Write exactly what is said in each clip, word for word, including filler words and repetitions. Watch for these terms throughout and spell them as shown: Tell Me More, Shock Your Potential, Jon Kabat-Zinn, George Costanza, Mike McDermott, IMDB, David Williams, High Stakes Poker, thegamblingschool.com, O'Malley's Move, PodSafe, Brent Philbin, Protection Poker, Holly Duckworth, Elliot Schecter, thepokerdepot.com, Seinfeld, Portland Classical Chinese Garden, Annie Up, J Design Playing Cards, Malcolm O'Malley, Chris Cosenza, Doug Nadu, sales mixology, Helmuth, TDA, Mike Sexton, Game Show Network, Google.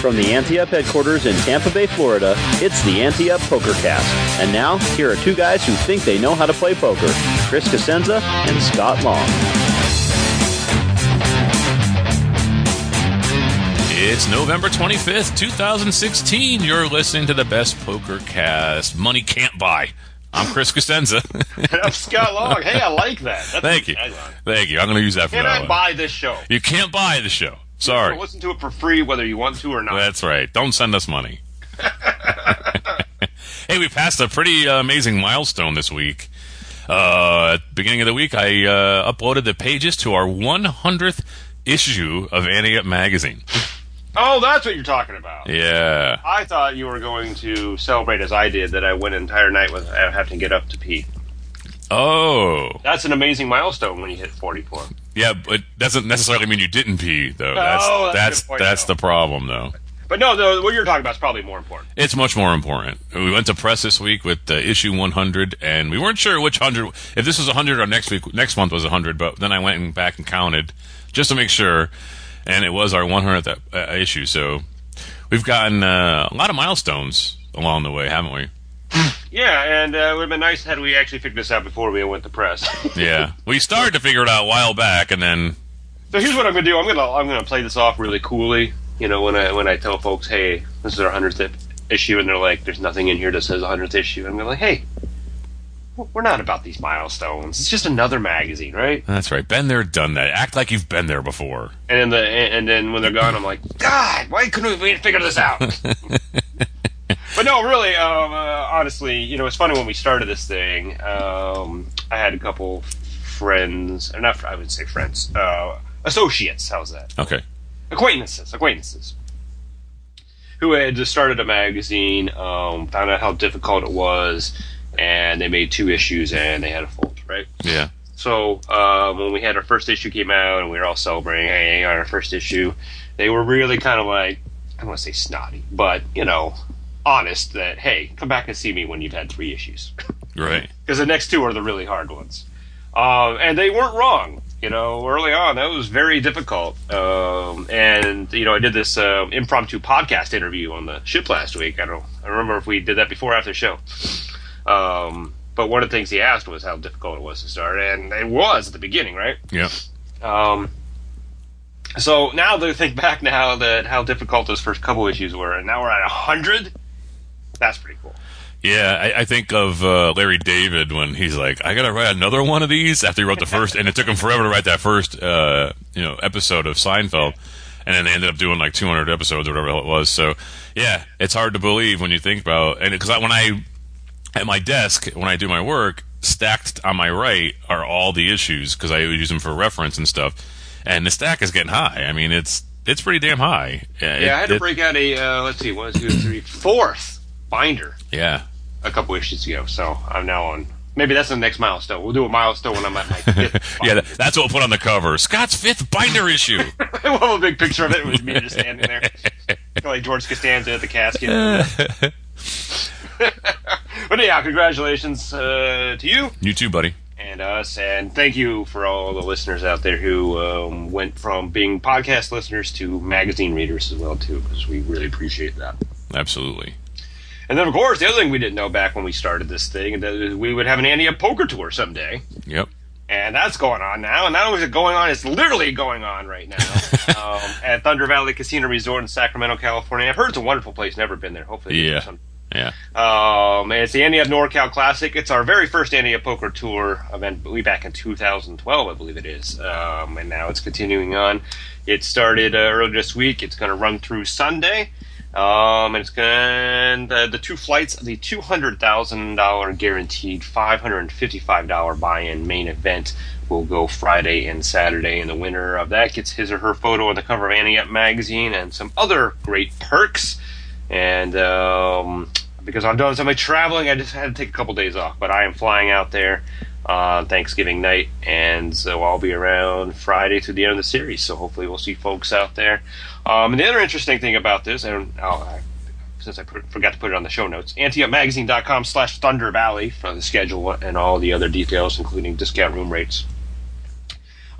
From the Ante Up headquarters in Tampa Bay, Florida, it's the Ante Up PokerCast. And now, here are two guys who think they know how to play poker, Chris Cosenza and Scott Long. It's November twenty-fifth, twenty sixteen. You're listening to the best PokerCast money can't buy. I'm Chris Cosenza. And I'm Scott Long. Hey, I like that. That's Thank you. Thank you. I'm going to use that for Can that Can I one. buy this show? You can't buy the show. Sorry. You listen to it for free whether you want to or not. That's right. Don't send us money. Hey, we passed a pretty uh, amazing milestone this week. Uh, at the beginning of the week, I uh, uploaded the pages to our one hundredth issue of Annie Up Magazine. Oh, that's what you're talking about. Yeah. I thought you were going to celebrate as I did, that I went an entire night without having to get up to pee. Oh. That's an amazing milestone when you hit forty-four. Yeah, but it doesn't necessarily mean you didn't pee, though. That's oh, that's that's, point, that's the problem, though. But no, the, what you're talking about is probably more important. It's much more important. We went to press this week with uh, issue one hundred, and we weren't sure which one hundred. If this was one hundred or next week, next month was one hundred, but then I went back and counted just to make sure, and it was our one hundredth uh, issue. So we've gotten uh, a lot of milestones along the way, haven't we? Yeah, and uh, it would have been nice had we actually figured this out before we went to press. Yeah, we started to figure it out a while back, and then. So here's what I'm gonna do. I'm gonna I'm gonna play this off really coolly. You know, when I when I tell folks, hey, this is our hundredth issue, and they're like, there's nothing in here that says hundredth issue. I'm gonna like, hey, we're not about these milestones. It's just another magazine, right? That's right. Been there, done that. Act like you've been there before. And then the and then when they're gone, I'm like, God, why couldn't we figure this out? But no, really, um, uh, honestly, you know, it's funny when we started this thing. Um, I had a couple friends, or not, I would say friends, uh, associates. How's that? Okay. Acquaintances, acquaintances, who had just started a magazine, um, found out how difficult it was, and they made two issues and they had a fold, right? Yeah. So um, when we had our first issue came out and we were all celebrating, hey, on our first issue, they were really kind of like, I don't want to say snotty, but you know. Honest that, hey, come back and see me when you've had three issues. Right. Because the next two are the really hard ones. Um, and they weren't wrong. You know, early on, that was very difficult. Um, and, you know, I did this uh, impromptu podcast interview on the ship last week. I don't I remember if we did that before or after the show. Um, but one of the things he asked was how difficult it was to start. And it was at the beginning, right? Yeah. Um, so now they think back now that how difficult those first couple issues were. And now we're at one hundred. That's pretty cool. Yeah, I, I think of uh, Larry David when he's like, I got to write another one of these after he wrote the first, and it took him forever to write that first uh, you know, episode of Seinfeld, and then they ended up doing like two hundred episodes or whatever the hell it was. So, yeah, it's hard to believe when you think about it, because when I, at my desk, when I do my work, stacked on my right are all the issues, because I use them for reference and stuff, and the stack is getting high. I mean, it's it's pretty damn high. Yeah, it, I had to it, break out a, uh, let's see, one, two, three, fourth. Binder, yeah, a couple issues ago. So I'm now on. Maybe that's the next milestone. We'll do a milestone when I'm at my fifth. Yeah, that, that's what we'll put on the cover. Scott's fifth binder issue. We'll have a big picture of it with me just standing there, like George Costanza at the casket. But yeah, congratulations uh, to you. You too, buddy. And us, and thank you for all the listeners out there who um, went from being podcast listeners to magazine readers as well too, because we really appreciate that. Absolutely. And then, of course, the other thing we didn't know back when we started this thing is that we would have an Ante Up Poker Tour someday. Yep. And that's going on now. And not only is it going on, it's literally going on right now um, at Thunder Valley Casino Resort in Sacramento, California. I've heard it's a wonderful place. Never been there. Hopefully. Yeah. Some... Yeah. Um, and it's the Ante Up NorCal Classic. It's our very first Ante Up Poker Tour event way back in two thousand twelve, I believe it is. Um, and now it's continuing on. It started uh, earlier this week. It's going to run through Sunday. Um, and it's going the, the two flights, the two hundred thousand dollars guaranteed, five hundred fifty-five dollars buy-in main event will go Friday and Saturday, and the winner of that gets his or her photo on the cover of Annie Up magazine and some other great perks. And um, because I'm done so much traveling, I just had to take a couple days off. But I am flying out there on Thanksgiving night, and so I'll be around Friday through the end of the series. So hopefully we'll see folks out there. Um, and the other interesting thing about this, and I'll, I, since I put, forgot to put it on the show notes, AnteUpMagazine.com slash Thunder Valley for the schedule and all the other details, including discount room rates,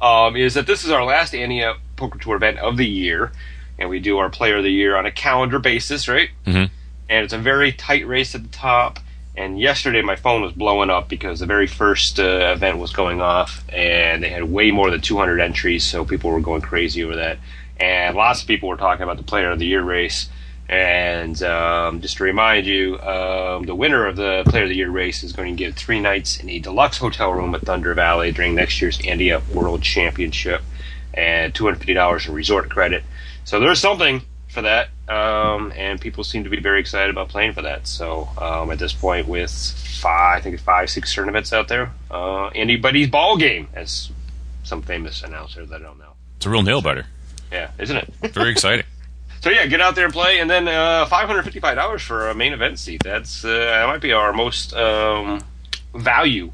um, is that this is our last Ante Up Poker Tour event of the year, and we do our Player of the Year on a calendar basis, right? Mm-hmm. And it's a very tight race at the top. And yesterday my phone was blowing up because the very first uh, event was going off, and they had way more than two hundred entries, so people were going crazy over that. And lots of people were talking about the Player of the Year race. And um, just to remind you, um, the winner of the Player of the Year race is going to get three nights in a deluxe hotel room at Thunder Valley during next year's Ante Up World Championship and two hundred fifty dollars in resort credit. So there's something for that, um, and people seem to be very excited about playing for that. So um, at this point, with five, I think five, six tournaments out there, uh, anybody's ball game, as some famous announcer that I don't know. It's a real nail biter. Yeah, isn't it? Very exciting. So yeah, get out there and play, and then uh, five hundred fifty-five dollars for a main event seat. That's uh, that might be our most um, value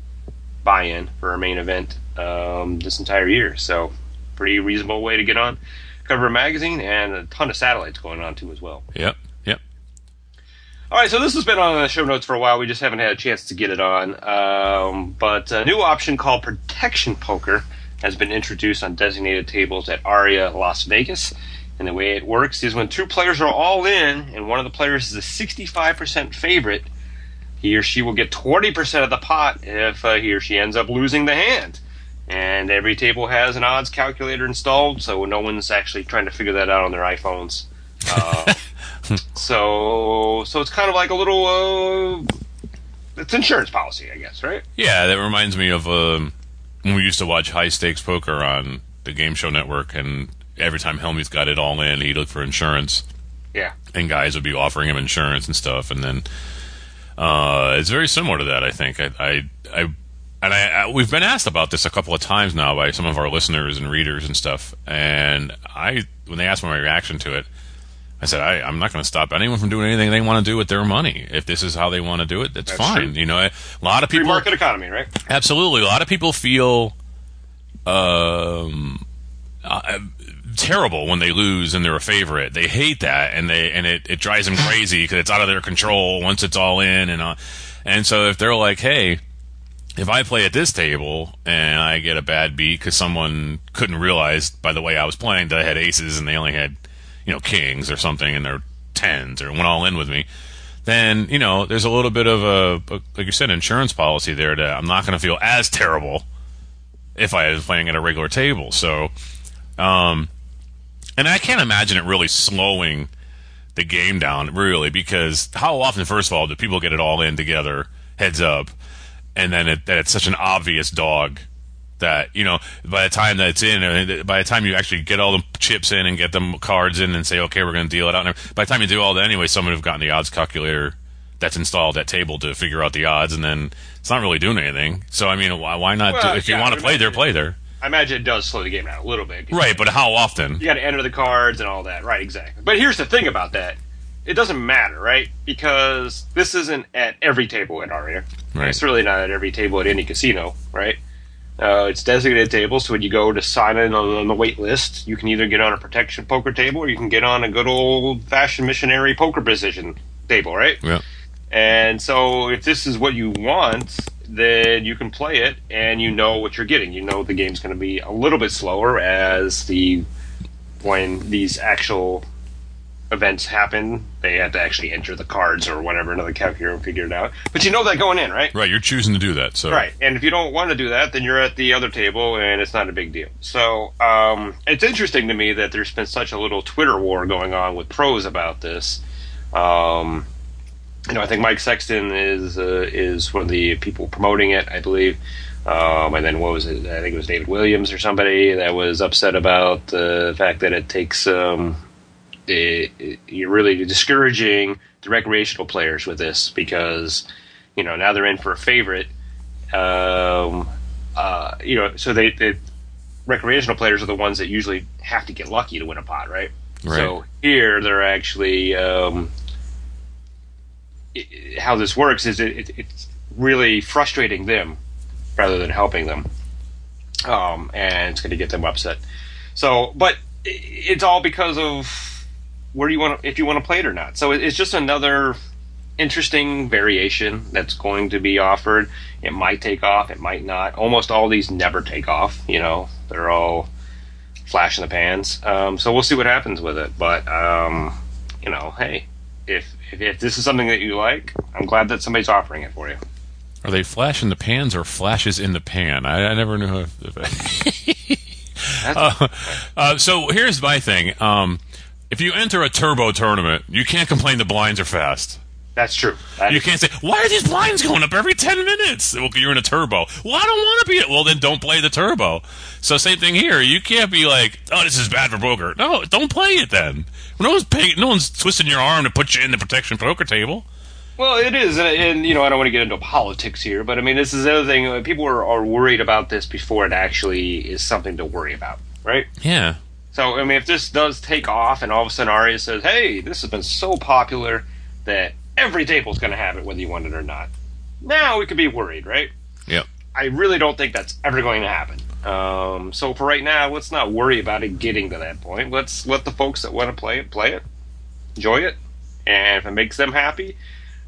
buy-in for a main event um, this entire year. So pretty reasonable way to get on. Cover a magazine, and a ton of satellites going on, too, as well. Yep, yep. All right, so this has been on the show notes for a while. We just haven't had a chance to get it on. Um, but a new option called Protection Poker has been introduced on designated tables at ARIA Las Vegas. And the way it works is when two players are all in, and one of the players is a sixty-five percent favorite, he or she will get twenty percent of the pot if uh, he or she ends up losing the hand. And every table has an odds calculator installed, so no one's actually trying to figure that out on their iPhones. Uh, so so it's kind of like a little, uh, it's insurance policy, I guess, right? Yeah, that reminds me of um, when we used to watch High Stakes Poker on the Game Show Network, and every time Helmuth got it all in, he'd look for insurance. Yeah. And guys would be offering him insurance and stuff, and then uh, it's very similar to that, I think. I I... I And I, I, we've been asked about this a couple of times now by some of our listeners and readers and stuff. And I, when they asked me my reaction to it, I said, I, I'm not going to stop anyone from doing anything they want to do with their money. If this is how they want to do it, that's, that's fine. True. You know, a lot of people. Free market economy, right? Absolutely. A lot of people feel um, uh, terrible when they lose and they're a favorite. They hate that, and they and it, it drives them crazy because it's out of their control once it's all in. And uh, and so if they're like, hey, if I play at this table and I get a bad beat because someone couldn't realize by the way I was playing that I had aces and they only had, you know, kings or something and their tens or went all in with me, then, you know, there's a little bit of a, like you said, insurance policy there that I'm not going to feel as terrible if I was playing at a regular table. So, um, and I can't imagine it really slowing the game down, really, because how often, first of all, do people get it all in together, heads up? And then it, that it's such an obvious dog that, you know, by the time that it's in, by the time you actually get all the chips in and get the cards in and say, okay, we're going to deal it out. And by the time you do all that anyway, someone would have gotten the odds calculator that's installed at table to figure out the odds, and then it's not really doing anything. So, I mean, why, why not? Well, do, if yeah, you want to play there, play there. I imagine it does slow the game down a little bit. Right, but how often? You got to enter the cards and all that. Right, exactly. But here's the thing about that. It doesn't matter, right? Because this isn't at every table at ARIA. Right. It's really not at every table at any casino, right? Uh, it's designated tables, so when you go to sign in on, on the wait list, you can either get on a Protection Poker table or you can get on a good old-fashioned missionary poker position table, right? Yeah. And so if this is what you want, then you can play it and you know what you're getting. You know the game's going to be a little bit slower as the when these actual events happen, they had to actually enter the cards or whatever, another calculator and figure it out. But you know that going in, right? Right, you're choosing to do that. So right, and if you don't want to do that, then you're at the other table and it's not a big deal. So um, it's interesting to me that there's been such a little Twitter war going on with pros about this. Um, you know, I think Mike Sexton is uh, is one of the people promoting it, I believe. Um, and then what was it? I think it was David Williams or somebody that was upset about the fact that it takes Um, it, you're really discouraging the recreational players with this, because, you know, now they're in for a favorite. Um, uh, you know, so they, they recreational players are the ones that usually have to get lucky to win a pot, right? Right. So here they're actually um, it, how this works is it, it, it's really frustrating them rather than helping them, um, and it's going to get them upset. So, but it, it's all because of where you want to, if you want to play it or not. So it, it's just another interesting variation that's going to be offered. It might take off, it might not. Almost all these never take off. You know, they're all flash in the pans. Um, so we'll see what happens with it. But um, you know, hey, if, if if this is something that you like, I'm glad that somebody's offering it for you. Are they flash in the pans or flashes in the pan? I, I never knew. If, if I... uh, uh, so here's my thing. Um, if you enter a turbo tournament, you can't complain the blinds are fast. That's true. That you can't true. say, why are these blinds going up every ten minutes? Well, you're in a turbo. Well, I don't want to be it. Well, then don't play the turbo. So same thing here. You can't be like, oh, this is bad for poker. No, don't play it then. No one's paying, no one's twisting your arm to put you in the protection poker table. Well, it is. And, and you know, I don't want to get into politics here, but, I mean, this is the other thing. People are, are worried about this before it actually is something to worry about, right? Yeah. So, I mean, if this does take off and all of a sudden ARIA says, hey, this has been so popular that every table's going to have it, whether you want it or not. Now we could be worried, right? Yep. I really don't think that's ever going to happen. Um, so for right now, let's not worry about it getting to that point. Let's let the folks that want to play it, play it, enjoy it, and if it makes them happy.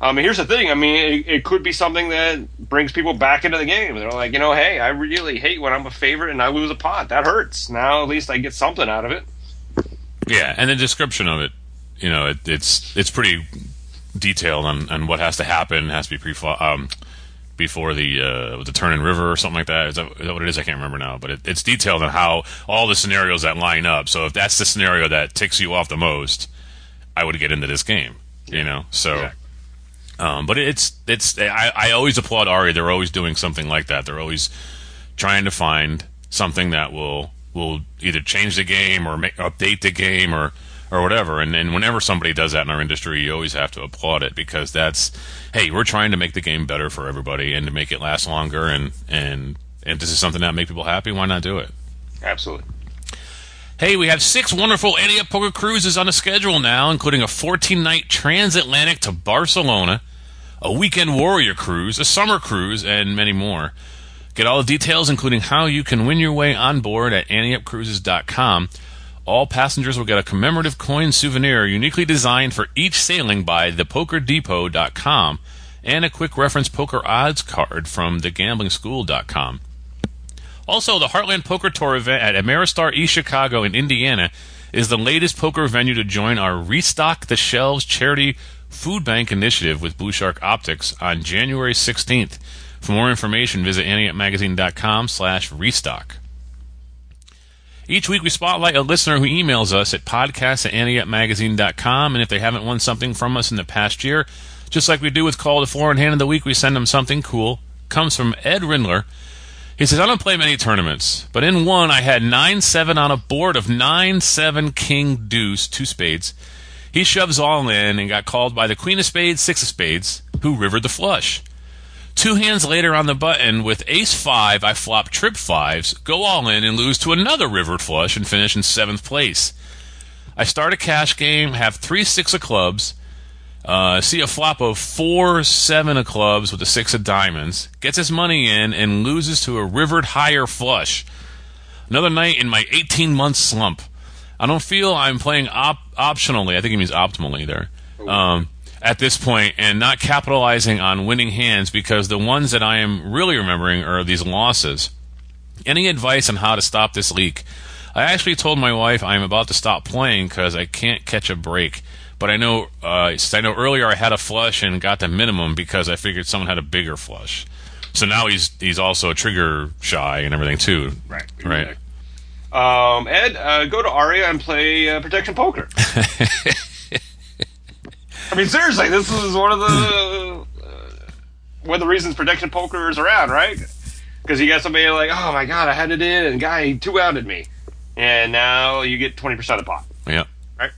Um, and here's the thing. I mean, it, it could be something that brings people back into the game. They're like, you know, hey, I really hate when I'm a favorite and I lose a pot. That hurts. Now at least I get something out of it. Yeah, and the description of it, you know, it, it's it's pretty detailed on, on what has to happen. It has to be pre um, before the uh, the turn and river or something like that. Is, that. is that what it is? I can't remember now. But it, it's detailed on how all the scenarios that line up. So if that's the scenario that ticks you off the most, I would get into this game. You know, so. Exactly. Um, but it's it's I, I always applaud ARIA. They're always doing something like that. They're always trying to find something that will will either change the game or make, update the game or. Or whatever, and, and whenever somebody does that in our industry, you always have to applaud it, because that's, hey, we're trying to make the game better for everybody and to make it last longer, and and if this is something that makes people happy, why not do it? Absolutely. Hey, we have six wonderful Ante Up Poker cruises on the schedule now, including a fourteen-night transatlantic to Barcelona, a weekend warrior cruise, a summer cruise, and many more. Get all the details, including how you can win your way on board, at ante up cruises dot com. All passengers will get a commemorative coin souvenir uniquely designed for each sailing by the poker depot dot com and a quick reference poker odds card from the gambling school dot com. Also, the Heartland Poker Tour event at Ameristar East Chicago in Indiana is the latest poker venue to join our Restock the Shelves charity food bank initiative with Blue Shark Optics on January sixteenth. For more information, visit anti up magazine dot com slash restock. Each week we spotlight a listener who emails us at podcast at anti up magazine dot com, and if they haven't won something from us in the past year, just like we do with Call to Floor and Hand of the Week, we send them something cool. Comes from Ed Rindler. He says, I don't play many tournaments, but in one I had nine seven on a board of nine seven king deuce, two spades. He shoves all in and got called by the queen of spades, six of spades, who rivered the flush. Two hands later on the button, with ace five, I flop trip fives, go all in, and lose to another rivered flush and finish in seventh place. I start a cash game, have three six of clubs, uh, see a flop of four seven of clubs with a six of diamonds, gets his money in, and loses to a rivered higher flush. Another night in my eighteen-month slump. I don't feel I'm playing op- optionally. I think he means optimally there. Um... at this point, and not capitalizing on winning hands, because the ones that I am really remembering are these losses. Any advice on how to stop this leak? I actually told my wife I'm about to stop playing because I can't catch a break. But I know uh, I know earlier I had a flush and got the minimum because I figured someone had a bigger flush. So now he's he's also trigger shy and everything too. Right. Right. Um, Ed, uh, go to ARIA and play uh, Protection Poker. I mean, seriously, this is one of the uh, one of the reasons Protection Poker is around, right? Because you got somebody like, oh my god, I had it in, and guy two outed me, and now you get twenty percent of the pot. Yeah, right.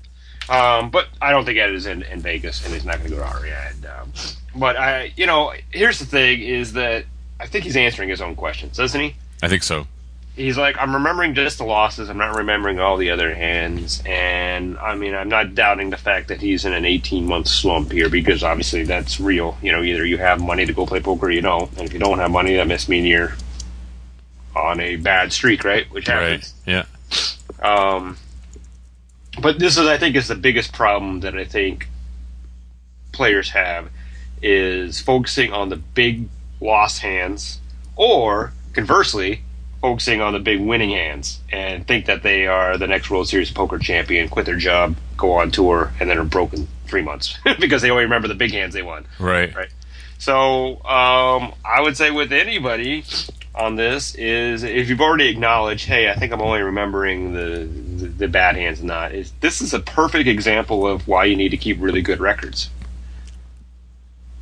Um, but I don't think Ed is in, in Vegas, and he's not going to go to ARIA. And, um, but I, you know, here's the thing: is that I think he's answering his own questions, doesn't he? I think so. He's like, I'm remembering just the losses. I'm not remembering all the other hands. And, I mean, I'm not doubting the fact that he's in an eighteen-month slump here because, obviously, that's real. You know, either you have money to go play poker or you don't. And if you don't have money, that must mean you're on a bad streak, right? Which happens. Right, yeah. Um, but this is, I think, is the biggest problem that I think players have is focusing on the big loss hands or, conversely, focusing on the big winning hands and think that they are the next World Series Poker Champion, quit their job, go on tour, and then are broken three months because they only remember the big hands they won. Right. Right. So um, I would say with anybody on this is if you've already acknowledged, hey, I think I'm only remembering the the, the bad hands and not, is this is a perfect example of why you need to keep really good records.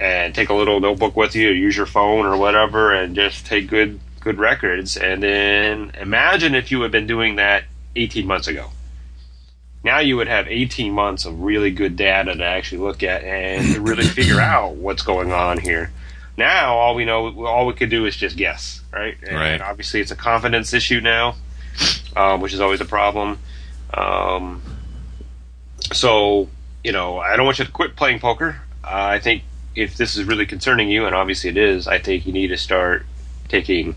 And take a little notebook with you, or use your phone or whatever, and just take good good records, and then imagine if you had been doing that eighteen months ago. Now you would have eighteen months of really good data to actually look at and to really figure out what's going on here. Now all we know, all we could do is just guess, right? And right. Obviously it's a confidence issue now, um, which is always a problem. Um, so, you know, I don't want you to quit playing poker. Uh, I think if this is really concerning you, and obviously it is, I think you need to start taking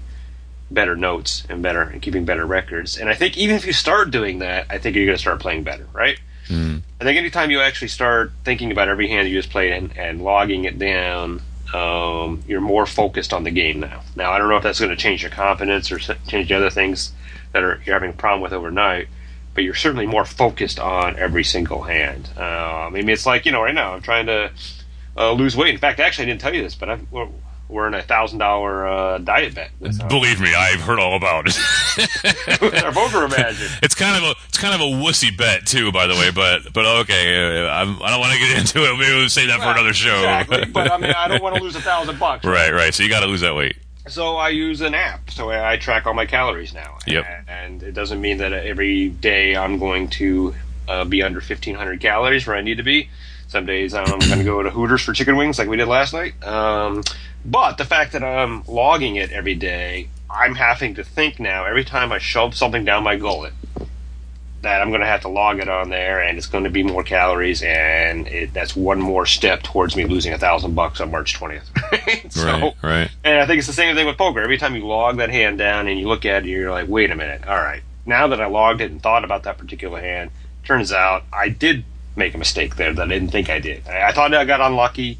better notes and better and keeping better records. And I think even if you start doing that, I think you're going to start playing better, right? Mm. I think anytime you actually start thinking about every hand you just played and, and logging it down, um, you're more focused on the game now. Now, I don't know if that's going to change your confidence or change the other things that are you're having a problem with overnight, but you're certainly more focused on every single hand. Uh, I mean, it's like, you know, right now I'm trying to uh, lose weight. In fact, actually, I didn't tell you this, but I'm... We're in a one thousand dollars uh, diet bet. Believe me, I've heard all about it. Our poker imagine. It's kind of a it's kind of a wussy bet too, by the way. But but okay, I'm, I don't want to get into it. Maybe we'll save that well, for another show. Exactly. But I mean, I don't want to lose a thousand bucks. Right, right. So you got to lose that weight. So I use an app. So I track all my calories now. Yep. And it doesn't mean that every day I'm going to uh, be under fifteen hundred calories where I need to be. Some days I'm going to go to Hooters for chicken wings like we did last night. Um, but the fact that I'm logging it every day, I'm having to think now every time I shove something down my gullet that I'm going to have to log it on there, and it's going to be more calories, and it, that's one more step towards me losing a thousand bucks on March twentieth. Right? So, right, right. And I think it's the same thing with poker. Every time you log that hand down and you look at it, you're like, wait a minute, all right. Now that I logged it and thought about that particular hand, turns out I did make a mistake there that I didn't think I did. I, I thought I got unlucky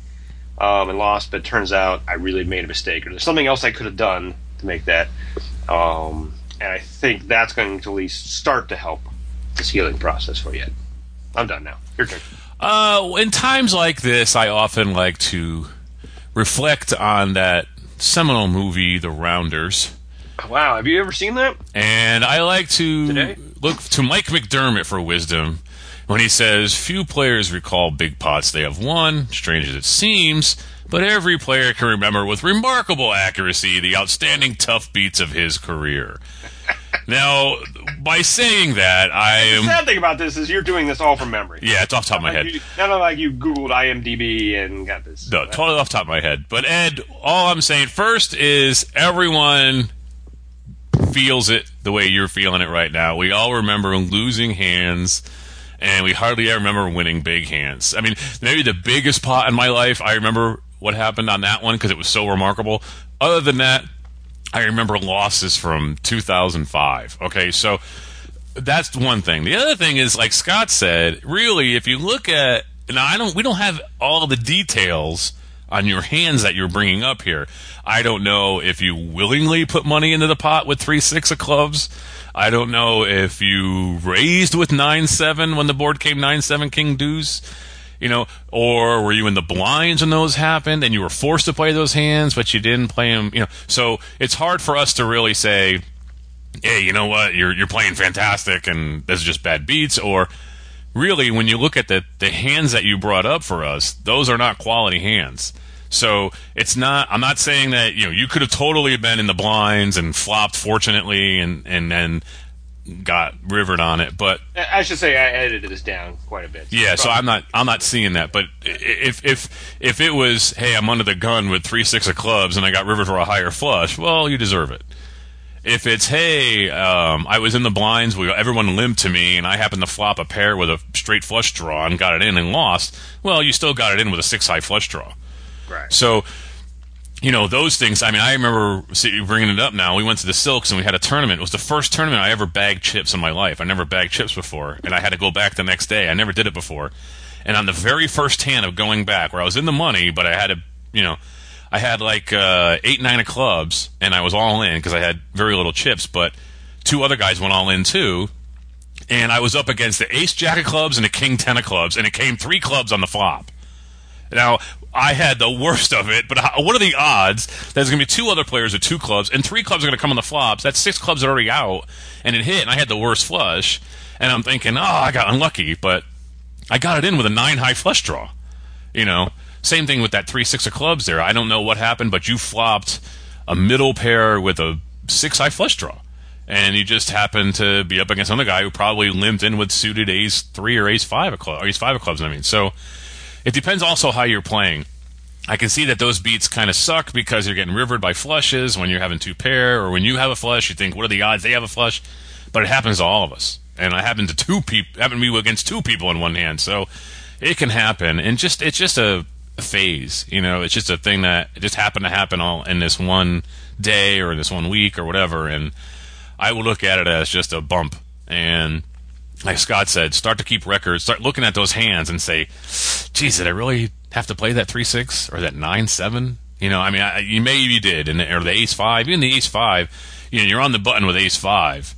um, and lost, but it turns out I really made a mistake, or there's something else I could have done to make that. Um, and I think that's going to at least start to help this healing process for you. I'm done now. Your turn. Uh, in times like this, I often like to reflect on that seminal movie, The Rounders. Wow, have you ever seen that? And I like to Today? look to Mike McDermott for wisdom. When he says, few players recall big pots they have won, strange as it seems, but every player can remember with remarkable accuracy the outstanding tough beats of his career. Now, by saying that, I am... The sad thing about this is you're doing this all from memory. Yeah, it's off the top of my head. Not like you Googled I M D B and got this. No, totally off the top of my head. But, Ed, all I'm saying first is everyone feels it the way you're feeling it right now. We all remember losing hands, and we hardly ever remember winning big hands. I mean, maybe the biggest pot in my life, I remember what happened on that one because it was so remarkable. Other than that, I remember losses from two thousand five. Okay, so that's one thing. The other thing is, like Scott said, really, if you look at now, I don't, we don't have all the details on your hands that you're bringing up here. I don't know if you willingly put money into the pot with three six of clubs. I don't know if you raised with nine seven when the board came nine seven king deuce, you know, or were you in the blinds when those happened and you were forced to play those hands, but you didn't play them, you know. So it's hard for us to really say, hey, you know what, you're you're playing fantastic and those are just bad beats. Or really, when you look at the, the hands that you brought up for us, those are not quality hands. So it's not. I'm not saying that you know you could have totally been in the blinds and flopped fortunately, and and then got rivered on it, but I should say I edited this down quite a bit. So yeah, so I'm not I'm not seeing that. But if if if it was, hey, I'm under the gun with three six of clubs and I got rivered for a higher flush, well, you deserve it. If it's, hey, um, I was in the blinds, we everyone limped to me, and I happened to flop a pair with a straight flush draw and got it in and lost, well, you still got it in with a six high flush draw. Right. So, you know, those things, I mean, I remember see, bringing it up now. We went to the Silks and we had a tournament. It was the first tournament I ever bagged chips in my life. I never bagged chips before, and I had to go back the next day. I never did it before. And on the very first hand of going back, where I was in the money, but I had to, you know, I had like uh, eight, nine of clubs, and I was all in because I had very little chips, but two other guys went all in too, and I was up against the ace jack of clubs and a king ten of clubs, and it came three clubs on the flop. Now, I had the worst of it, but what are the odds that there's going to be two other players with two clubs, and three clubs are going to come on the flops? That's six clubs that are already out, and it hit, and I had the worst flush, and I'm thinking, oh, I got unlucky, but I got it in with a nine high flush draw, you know? Same thing with that three six of clubs there. I don't know what happened, but you flopped a middle pair with a six-high flush draw. And you just happened to be up against another guy who probably limped in with suited ace three or ace five of clubs. ace five of clubs, I mean. So it depends also how you're playing. I can see that those beats kind of suck because you're getting rivered by flushes when you're having two pair, or when you have a flush, you think, what are the odds they have a flush? But it happens to all of us. And it happened to two people, happened to me against two people in one hand. So it can happen. And just it's just a... phase, you know, it's just a thing that it just happened to happen all in this one day or this one week or whatever, and I will look at it as just a bump. And like Scott said, start to keep records, start looking at those hands and say, geez, did I really have to play that three six or that nine seven? You know, I mean, I, you maybe did, and or the ace five, even the ace five, you know, you're on the button with ace five.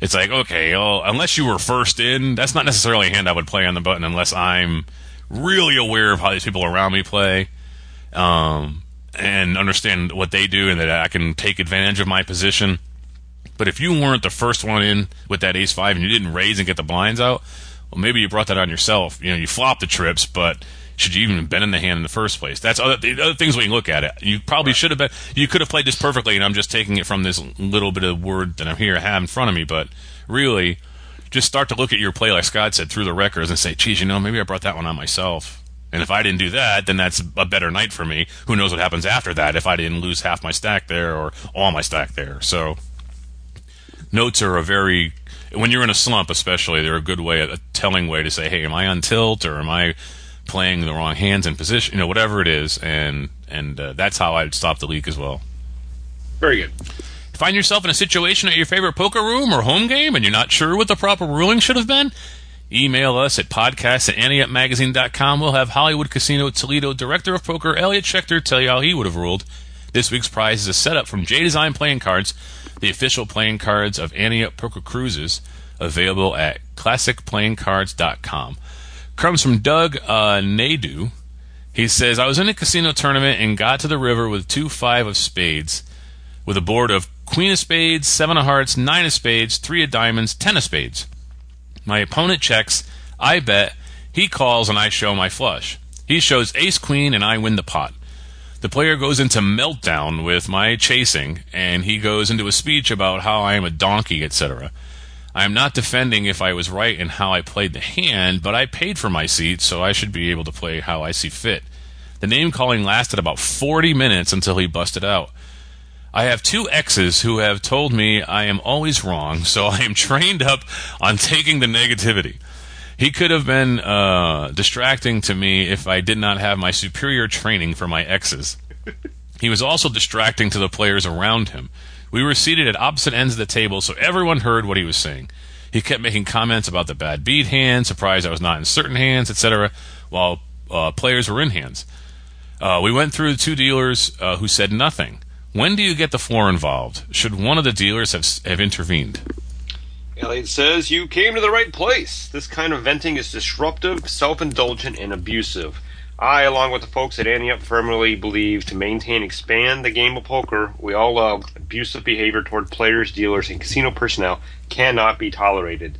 It's like, okay, well, unless you were first in, that's not necessarily a hand I would play on the button unless I'm really aware of how these people around me play, um, and understand what they do, and that I can take advantage of my position. But if you weren't the first one in with that ace five and you didn't raise and get the blinds out, well, maybe you brought that on yourself. You know, you flopped the trips, but should you even have been in the hand in the first place? That's other, the other things we can look at it. You probably should have been. You could have played this perfectly, and I'm just taking it from this little bit of word that I'm here I have in front of me. But really, just start to look at your play, like Scott said, through the records and say, geez, you know, maybe I brought that one on myself. And if I didn't do that, then that's a better night for me. Who knows what happens after that if I didn't lose half my stack there or all my stack there. So notes are a very, when you're in a slump especially, they're a good way, a telling way to say, hey, am I on tilt or am I playing the wrong hands in position? You know, whatever it is. And, and uh, that's how I would stop the leak as well. Very good. Find yourself in a situation at your favorite poker room or home game and you're not sure what the proper ruling should have been? Email us at podcast at Ante Up Magazine dot com. We'll have Hollywood Casino Toledo Director of Poker Elliot Schecter tell you how he would have ruled. This week's prize is a setup from J Design Playing Cards, the official playing cards of Ante Up Poker Cruises, available at Classic Playing Cards dot com. Comes from Doug uh, Nadu. He says, I was in a casino tournament and got to the river with two five of spades with a board of Queen of Spades, Seven of Hearts, Nine of Spades, Three of Diamonds, Ten of Spades. My opponent checks, I bet, he calls, and I show my flush. He shows Ace Queen, and I win the pot. The player goes into meltdown with my chasing, and he goes into a speech about how I am a donkey, et cetera. I am not defending if I was right in how I played the hand, but I paid for my seat, so I should be able to play how I see fit. The name calling lasted about forty minutes until he busted out. I have two exes who have told me I am always wrong, so I am trained up on taking the negativity. He could have been uh, distracting to me if I did not have my superior training for my exes. He was also distracting to the players around him. We were seated at opposite ends of the table, so everyone heard what he was saying. He kept making comments about the bad beat hand, surprised I was not in certain hands, et cetera, while uh, players were in hands. Uh, we went through two dealers uh, who said nothing. When do you get the floor involved? Should one of the dealers have, have intervened? Elliot says, you came to the right place. This kind of venting is disruptive, self-indulgent, and abusive. I, along with the folks at Annie Up, firmly believe to maintain and expand the game of poker we all love, abusive behavior toward players, dealers, and casino personnel cannot be tolerated.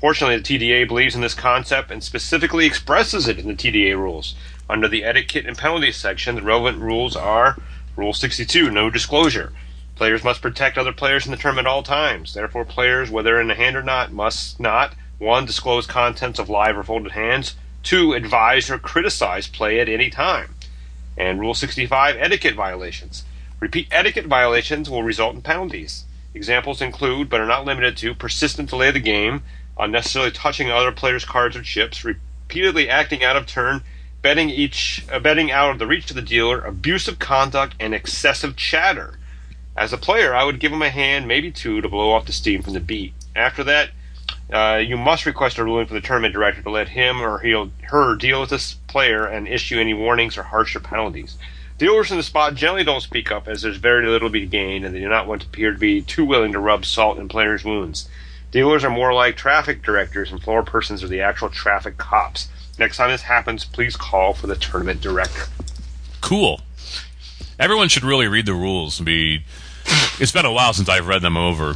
Fortunately, the T D A believes in this concept and specifically expresses it in the T D A rules. Under the Etiquette and Penalties section, the relevant rules are Rule sixty-two, no disclosure. Players must protect other players in the tournament at all times. Therefore, players, whether in a hand or not, must not, one, disclose contents of live or folded hands, two, advise or criticize play at any time. And Rule sixty-five, etiquette violations. Repeat etiquette violations will result in penalties. Examples include, but are not limited to, persistent delay of the game, unnecessarily touching other players' cards or chips, repeatedly acting out of turn, betting each uh, betting out of the reach of the dealer, abusive conduct, and excessive chatter. As a player, I would give him a hand, maybe two, to blow off the steam from the beat. After that, uh, you must request a ruling from the tournament director to let him or he'll, her deal with this player and issue any warnings or harsher penalties. Dealers in the spot generally don't speak up, as there's very little to be gained, and they do not want to appear to be too willing to rub salt in players' wounds. Dealers are more like traffic directors, and floor persons are the actual traffic cops. Next time this happens, please call for the tournament director. Cool. Everyone should really read the rules and be... It's been a while since I've read them over,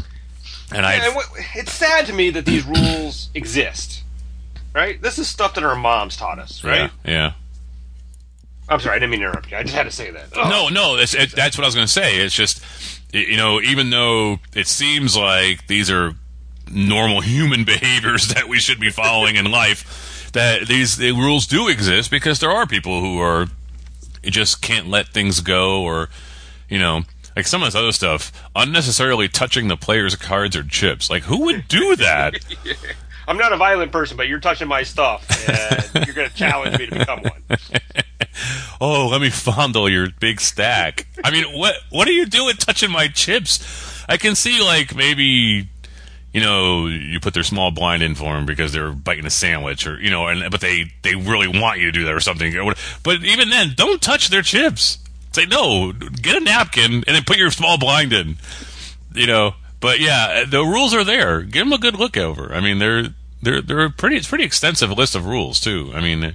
and I. Yeah, it's sad to me that these rules exist, right? This is stuff that our moms taught us, right? Yeah. yeah. I'm sorry, I didn't mean to interrupt you. I just had to say that. Oh. No, no, it's, it, that's what I was going to say. It's just, you know, even though it seems like these are normal human behaviors that we should be following in life, that these the rules do exist because there are people who are just can't let things go, or you know. Like some of this other stuff, unnecessarily touching the player's cards or chips. Like, who would do that? yeah. I'm not a violent person, but you're touching my stuff, and you're going to challenge me to become one. Oh, let me fondle your big stack. I mean, what what are you doing touching my chips? I can see, like, maybe, you know, you put their small blind in for them because they're biting a sandwich, or, you know, and but they, they really want you to do that or something. But even then, don't touch their chips. Say, no, get a napkin and then put your small blind in, you know. But yeah, the rules are there. Give them a good look over. I mean, they're they're they're pretty. It's a pretty extensive list of rules too. I mean,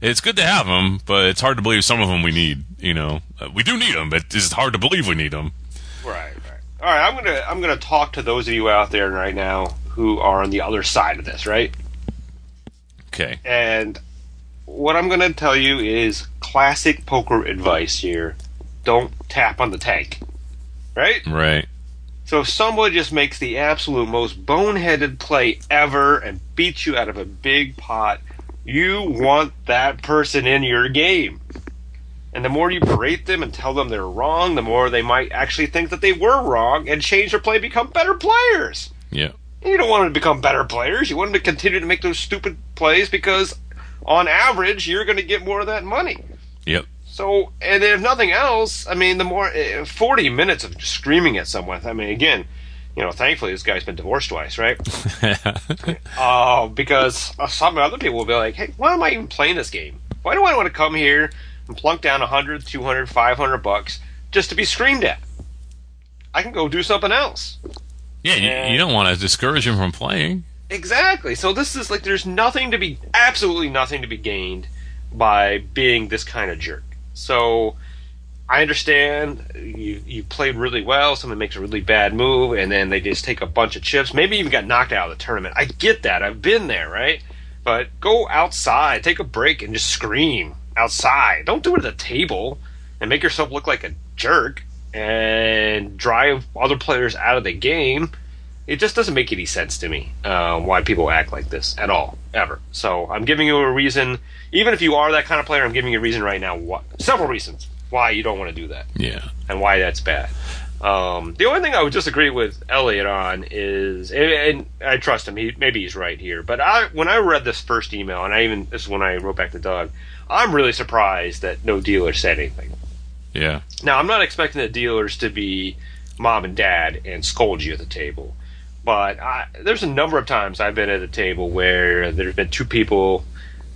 it's good to have them, but it's hard to believe some of them we need. You know, we do need them, but it's hard to believe we need them. Right, right. All right, I'm gonna I'm gonna talk to those of you out there right now who are on the other side of this, right? Okay. And what I'm going to tell you is classic poker advice here. Don't tap on the tank. Right? Right. So if someone just makes the absolute most boneheaded play ever and beats you out of a big pot, you want that person in your game. And the more you berate them and tell them they're wrong, the more they might actually think that they were wrong and change their play and become better players. Yeah. You don't want them to become better players. You want them to continue to make those stupid plays because... on average, you're going to get more of that money. Yep. So, and if nothing else, I mean, the more uh, forty minutes of just screaming at someone. I mean, again, you know, thankfully this guy's been divorced twice, right? uh, because some other people will be like, hey, why am I even playing this game? Why do I want to come here and plunk down one hundred, two hundred, five hundred bucks just to be screamed at? I can go do something else. Yeah, and you, you don't want to discourage him from playing. Exactly. So this is like there's nothing to be, absolutely nothing to be gained by being this kind of jerk. So I understand you you played really well, someone makes a really bad move, and then they just take a bunch of chips, maybe even got knocked out of the tournament. I get that. I've been there, right? But go outside, take a break, and just scream outside. Don't do it at the table and make yourself look like a jerk and drive other players out of the game. It just doesn't make any sense to me uh, why people act like this at all, ever. So I'm giving you a reason. Even if you are that kind of player, I'm giving you a reason right now. What, several reasons why you don't want to do that. Yeah. And why that's bad. Um, the only thing I would disagree with Elliot on is, and, and I trust him, he, maybe he's right here, but I, when I read this first email, and I even this is when I wrote back to Doug, I'm really surprised that no dealer said anything. Yeah. Now, I'm not expecting the dealers to be mom and dad and scold you at the table. But I, there's a number of times I've been at a table where there's been two people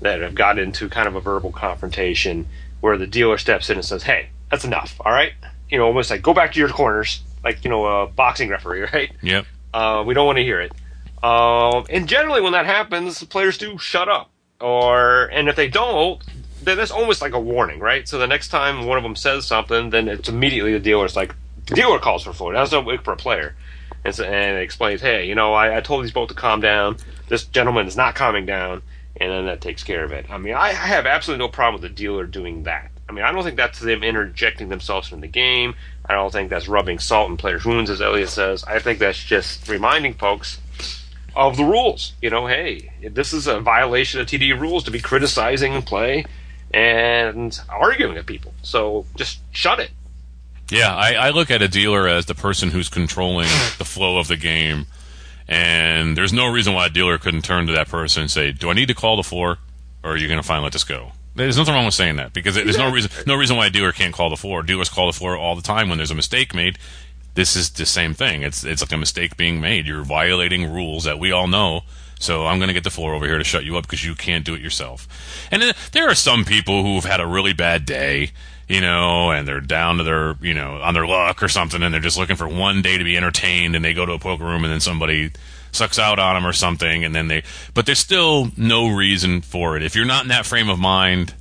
that have got into kind of a verbal confrontation where the dealer steps in and says, hey, that's enough, all right? You know, almost like, go back to your corners, like, you know, a boxing referee, right? Yep. Uh, we don't want to hear it. Um, and generally when that happens, the players do shut up. Or and if they don't, then that's almost like a warning, right? So the next time one of them says something, then it's immediately the dealer's like, the dealer calls for floor. That's not for a player. And it explains, hey, you know, I, I told these both to calm down. This gentleman is not calming down. And then that takes care of it. I mean, I, I have absolutely no problem with the dealer doing that. I mean, I don't think that's them interjecting themselves in the game. I don't think that's rubbing salt in players' wounds, as Elliot says. I think that's just reminding folks of the rules. You know, hey, this is a violation of T D A rules to be criticizing and play and arguing at people. So just shut it. Yeah, I, I look at a dealer as the person who's controlling the flow of the game. And there's no reason why a dealer couldn't turn to that person and say, do I need to call the floor, or are you going to finally let this go? There's nothing wrong with saying that, because there's no reason no reason why a dealer can't call the floor. Dealers call the floor all the time when there's a mistake made. This is the same thing. It's it's like a mistake being made. You're violating rules that we all know, so I'm going to get the floor over here to shut you up because you can't do it yourself. And then there are some people who have had a really bad day, you know, and they're down to their, you know, on their luck or something, and they're just looking for one day to be entertained, and they go to a poker room, and then somebody sucks out on them or something, and then they, but there's still no reason for it. If you're not in that frame of mind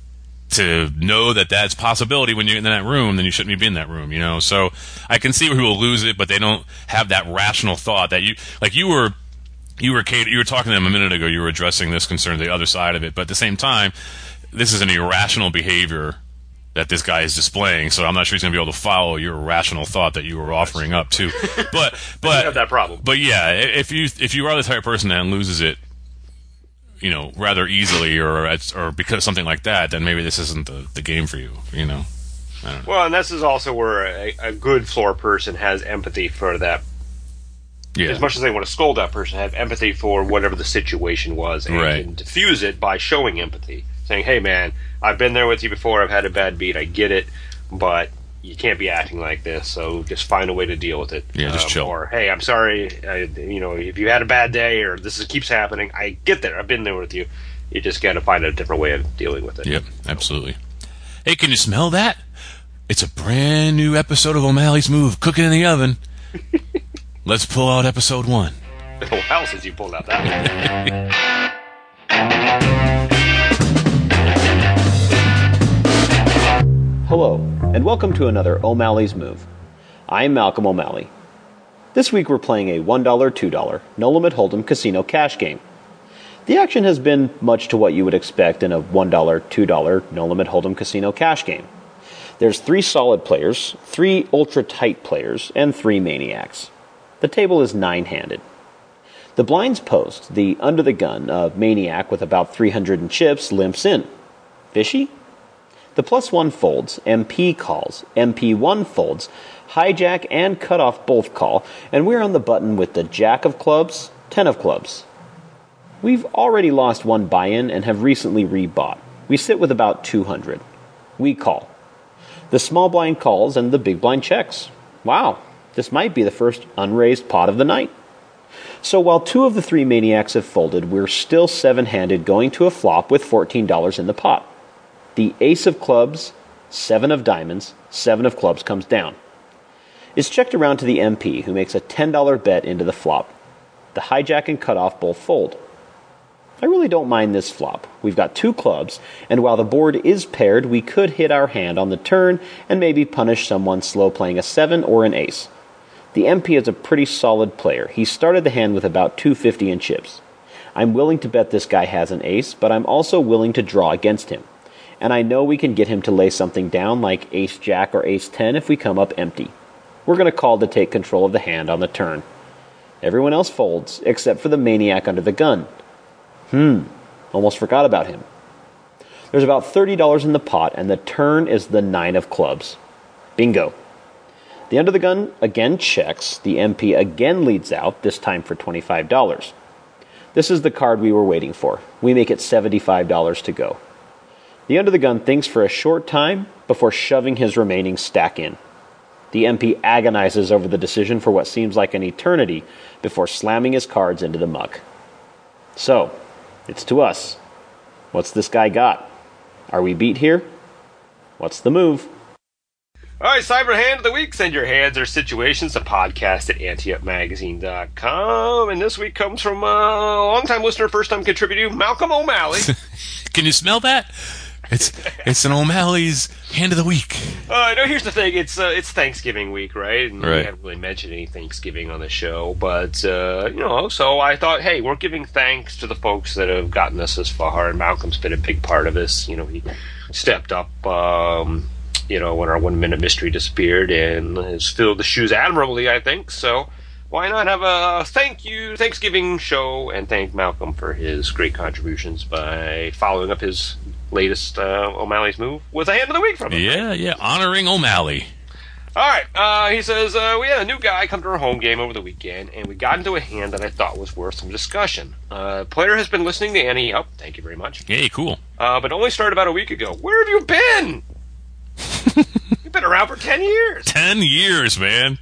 to know that that's possibility when you're in that room, then you shouldn't be in that room, you know. So I can see where people lose it, but they don't have that rational thought that you, like you were, you were you were talking to them a minute ago. You were addressing this concern, the other side of it, but at the same time, this is an irrational behavior that this guy is displaying, so I'm not sure he's going to be able to follow your rational thought that you were offering up to. But but you have that problem. But yeah, if you if you are the type of person that loses it, you know, rather easily, or or because of something like that, then maybe this isn't the, the game for you. You know, I don't know. Well, and this is also where a, a good floor person has empathy for that. Yeah. As much as they want to scold that person, have empathy for whatever the situation was, and right. can diffuse it by showing empathy. Saying, hey, man, I've been there with you before. I've had a bad beat. I get it, but you can't be acting like this, so just find a way to deal with it. Yeah, um, just chill. Or, hey, I'm sorry, I, you know, if you had a bad day or this is, keeps happening, I get that. I've been there with you. You just got to find a different way of dealing with it. Yep, absolutely. Hey, can you smell that? It's a brand new episode of O'Malley's Move, cooking in the oven. Let's pull out episode one. Oh, how since you pulled out that one. Hello, and welcome to another O'Malley's Move. I'm Malcolm O'Malley. This week we're playing a one dollar, two dollar no-limit hold'em casino cash game. The action has been much to what you would expect in a one dollar, two dollar no-limit hold'em casino cash game. There's three solid players, three ultra-tight players, and three maniacs. The table is nine-handed. The blinds post, the under-the-gun of maniac with about three hundred in chips, limps in. Fishy? The plus one folds, M P calls, M P one folds, hijack and cutoff both call, and we're on the button with the jack of clubs, ten of clubs. We've already lost one buy-in and have recently rebought. We sit with about two hundred. We call. The small blind calls and the big blind checks. Wow, this might be the first unraised pot of the night. So while two of the three maniacs have folded, we're still seven-handed going to a flop with fourteen dollars in the pot. The ace of clubs, seven of diamonds, seven of clubs comes down. It's checked around to the M P, who makes a ten dollar bet into the flop. The hijack and cutoff both fold. I really don't mind this flop. We've got two clubs, and while the board is paired, we could hit our hand on the turn and maybe punish someone slow playing a seven or an ace. The M P is a pretty solid player. He started the hand with about two hundred fifty in chips. I'm willing to bet this guy has an ace, but I'm also willing to draw against him. And I know we can get him to lay something down like ace-jack or ace ten if we come up empty. We're going to call to take control of the hand on the turn. Everyone else folds, except for the maniac under the gun. Hmm, almost forgot about him. There's about thirty dollars in the pot, and the turn is the nine of clubs. Bingo. The under the gun again checks, the M P again leads out, this time for twenty-five dollars. This is the card we were waiting for. We make it seventy-five dollars to go. The under-the-gun thinks for a short time before shoving his remaining stack in. The M P agonizes over the decision for what seems like an eternity before slamming his cards into the muck. So, it's to us. What's this guy got? Are we beat here? What's the move? All right, Cyber Hand of the Week. Send your hands or situations to podcast at ante up magazine dot com. And this week comes from a uh, longtime listener, first-time contributor, Malcolm O'Malley. Can you smell that? It's it's an O'Malley's Hand of the Week. Uh, no, here's the thing. It's uh, it's Thanksgiving week, right? And right. We haven't really mentioned any Thanksgiving on the show. But, uh, you know, so I thought, hey, we're giving thanks to the folks that have gotten us this far. And Malcolm's been a big part of this. You know, he stepped up, um, you know, when our one-minute mystery disappeared, and has filled the shoes admirably, I think. So why not have a thank you, Thanksgiving show, and thank Malcolm for his great contributions by following up his latest uh, O'Malley's Move with a hand of the week from him. Yeah, yeah, honoring O'Malley. All right, uh, he says, uh, we had a new guy come to our home game over the weekend, and we got into a hand that I thought was worth some discussion. Uh, player has been listening to Annie Up. Thank you very much. Hey, cool. Uh, but only started about a week ago. Where have you been? You've been around for ten years. Ten years, man.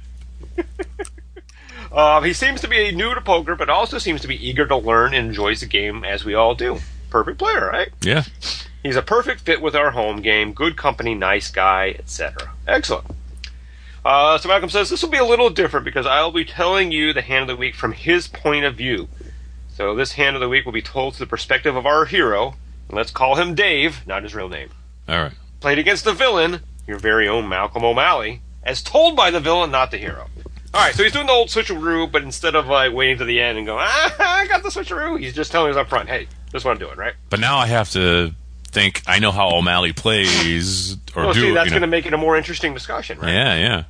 uh, he seems to be new to poker, but also seems to be eager to learn and enjoys the game as we all do. Perfect player, right? Yeah. He's a perfect fit with our home game. Good company, nice guy, et cetera. Excellent. Uh, so Malcolm says, this will be a little different because I'll be telling you the hand of the week from his point of view. So this hand of the week will be told to the perspective of our hero. And let's call him Dave, not his real name. All right. Played against the villain, your very own Malcolm O'Malley, as told by the villain, not the hero. All right, so he's doing the old switcheroo, but instead of like waiting to the end and going, ah, I got the switcheroo, he's just telling us up front, hey, this is what I'm doing, right? But now I have to think, I know how O'Malley plays. Or well, do, see, that's you know. going to make it a more interesting discussion, right? Yeah, yeah.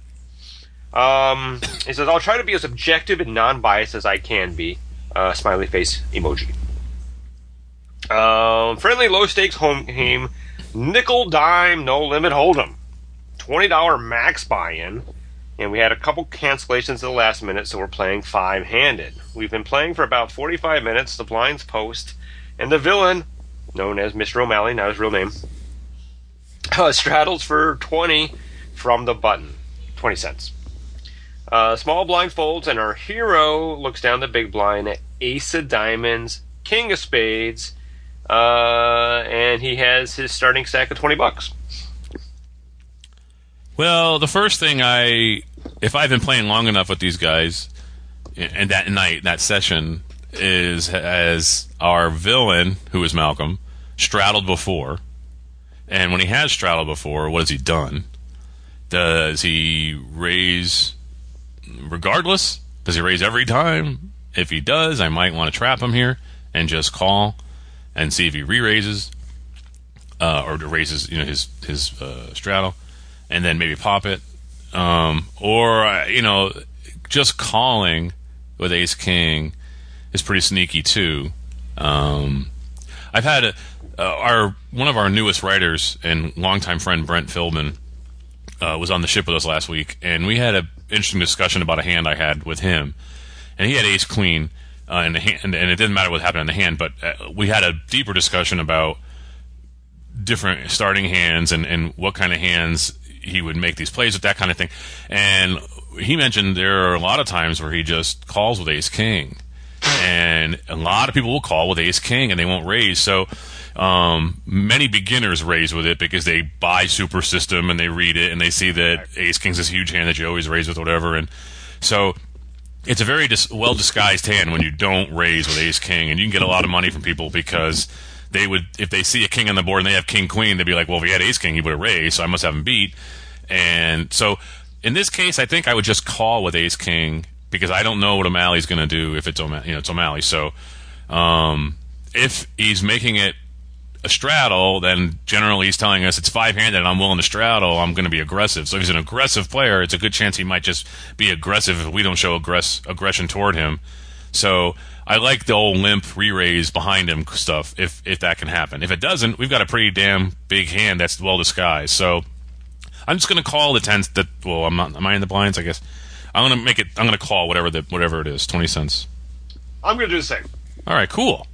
Um, he says, I'll try to be as objective and non-biased as I can be. Uh, smiley face emoji. Um, friendly low-stakes home game. Nickel, dime, no limit, hold'em. twenty dollars max buy-in. And we had a couple cancellations at the last minute, so we're playing five-handed. We've been playing for about forty-five minutes. The blind's post. And the villain, known as Mister O'Malley, not his real name, uh, straddles for twenty from the button. twenty cents. Uh, small blind folds, and our hero looks down the big blind at ace of diamonds, king of spades, uh, and he has his starting stack of twenty bucks. Well, the first thing I, if I've been playing long enough with these guys, and that night, that session, is as our villain, who is Malcolm, straddled before, and when he has straddled before, what has he done? Does he raise... regardless, does he raise every time? If he does, I might want to trap him here and just call and see if he re-raises uh, or raises, you know, his his uh, straddle, and then maybe pop it. Um, or uh, you know, just calling with ace king is pretty sneaky too. Um, I've had a, uh, our one of our newest writers and longtime friend Brent Philbin uh, was on the ship with us last week, and we had a interesting discussion about a hand I had with him, and he had ace queen uh, in the hand, and, and it didn't matter what happened in the hand, but uh, we had a deeper discussion about different starting hands and, and what kind of hands he would make these plays with, that kind of thing. And he mentioned there are a lot of times where he just calls with ace king, and a lot of people will call with ace king and they won't raise. So Um, many beginners raise with it because they buy Super System and they read it and they see that ace king's this huge hand that you always raise with, whatever. And so it's a very dis- well disguised hand when you don't raise with ace king, and you can get a lot of money from people because they would, if they see a king on the board and they have king queen, they'd be like, well, if he had ace king, he would have raised, so I must have him beat. And so in this case, I think I would just call with ace king because I don't know what O'Malley's going to do if it's O'Malley. You know, it's O'Malley. So um, if he's making it a straddle, then generally he's telling us it's five-handed and I'm willing to straddle, I'm going to be aggressive. So if he's an aggressive player, it's a good chance he might just be aggressive if we don't show aggress- aggression toward him. So I like the old limp re-raise behind him stuff if if that can happen. If it doesn't, we've got a pretty damn big hand that's well disguised. So I'm just going to call the tens. That, well, I'm not, am I in the blinds? I guess I'm going to make it. I'm going to call whatever the whatever it is. twenty cents. I'm going to do the same. All right, cool.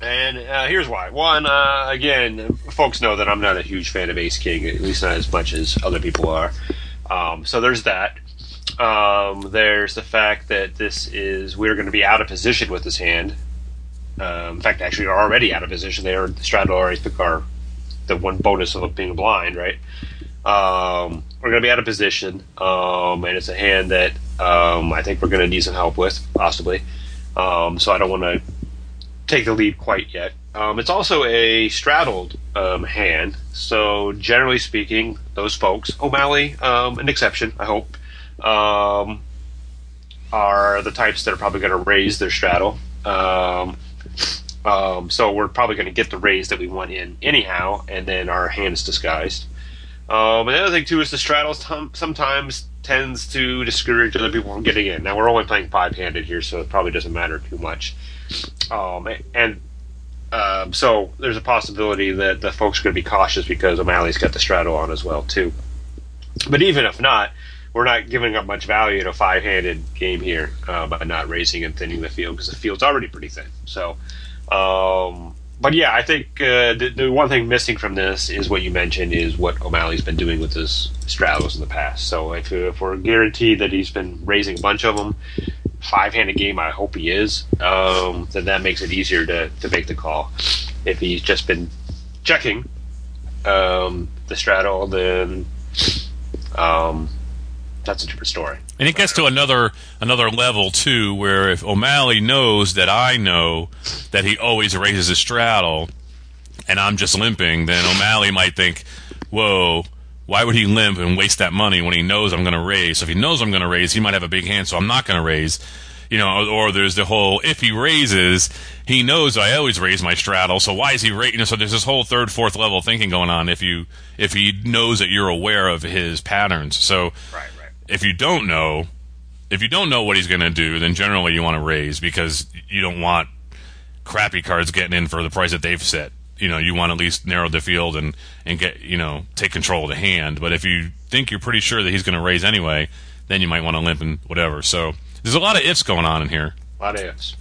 And uh, here's why. One, uh, again, folks know that I'm not a huge fan of ace king, at least not as much as other people are. Um, so there's that. Um, there's the fact that this is, we're going to be out of position with this hand. Um, in fact, actually, we're already out of position. They are, the straddle already took our, the one bonus of being blind, right? Um, we're going to be out of position, um, and it's a hand that um, I think we're going to need some help with, possibly. Um, so I don't want to take the lead quite yet. Um, it's also a straddled um, hand, so generally speaking, those folks, O'Malley, um, an exception, I hope, um, are the types that are probably going to raise their straddle. Um, Um, so we're probably going to get the raise that we want in anyhow, and then our hand is disguised. Um, and the other thing, too, is the straddle t- sometimes tends to discourage other people from getting in. Now, we're only playing five-handed here, so it probably doesn't matter too much. Um, and uh, so there's a possibility that the folks are going to be cautious because O'Malley's got the straddle on as well, too. But even if not, we're not giving up much value to a five-handed game here uh, by not raising and thinning the field because the field's already pretty thin. So, um... But yeah, I think uh, the, the one thing missing from this is what you mentioned is what O'Malley's been doing with his straddles in the past. So if, if we're guaranteed that he's been raising a bunch of them, five-handed game, I hope he is, um, then that makes it easier to, to make the call. If he's just been checking um, the straddle, then um, that's a different story. And it gets to another another level, too, where if O'Malley knows that I know that he always raises his straddle and I'm just limping, then O'Malley might think, whoa, why would he limp and waste that money when he knows I'm going to raise? So if he knows I'm going to raise, he might have a big hand, so I'm not going to raise. You know, or, or there's the whole, if he raises, he knows I always raise my straddle, so why is he raising? You know, so there's this whole third, fourth level thinking going on if you if he knows that you're aware of his patterns. So. Right. If you don't know, if you don't know what he's going to do, then generally you want to raise because you don't want crappy cards getting in for the price that they've set. You know, you want to at least narrow the field and, and get, you know, take control of the hand. But if you think you're pretty sure that he's going to raise anyway, then you might want to limp and whatever. So there's a lot of ifs going on in here. A lot of ifs.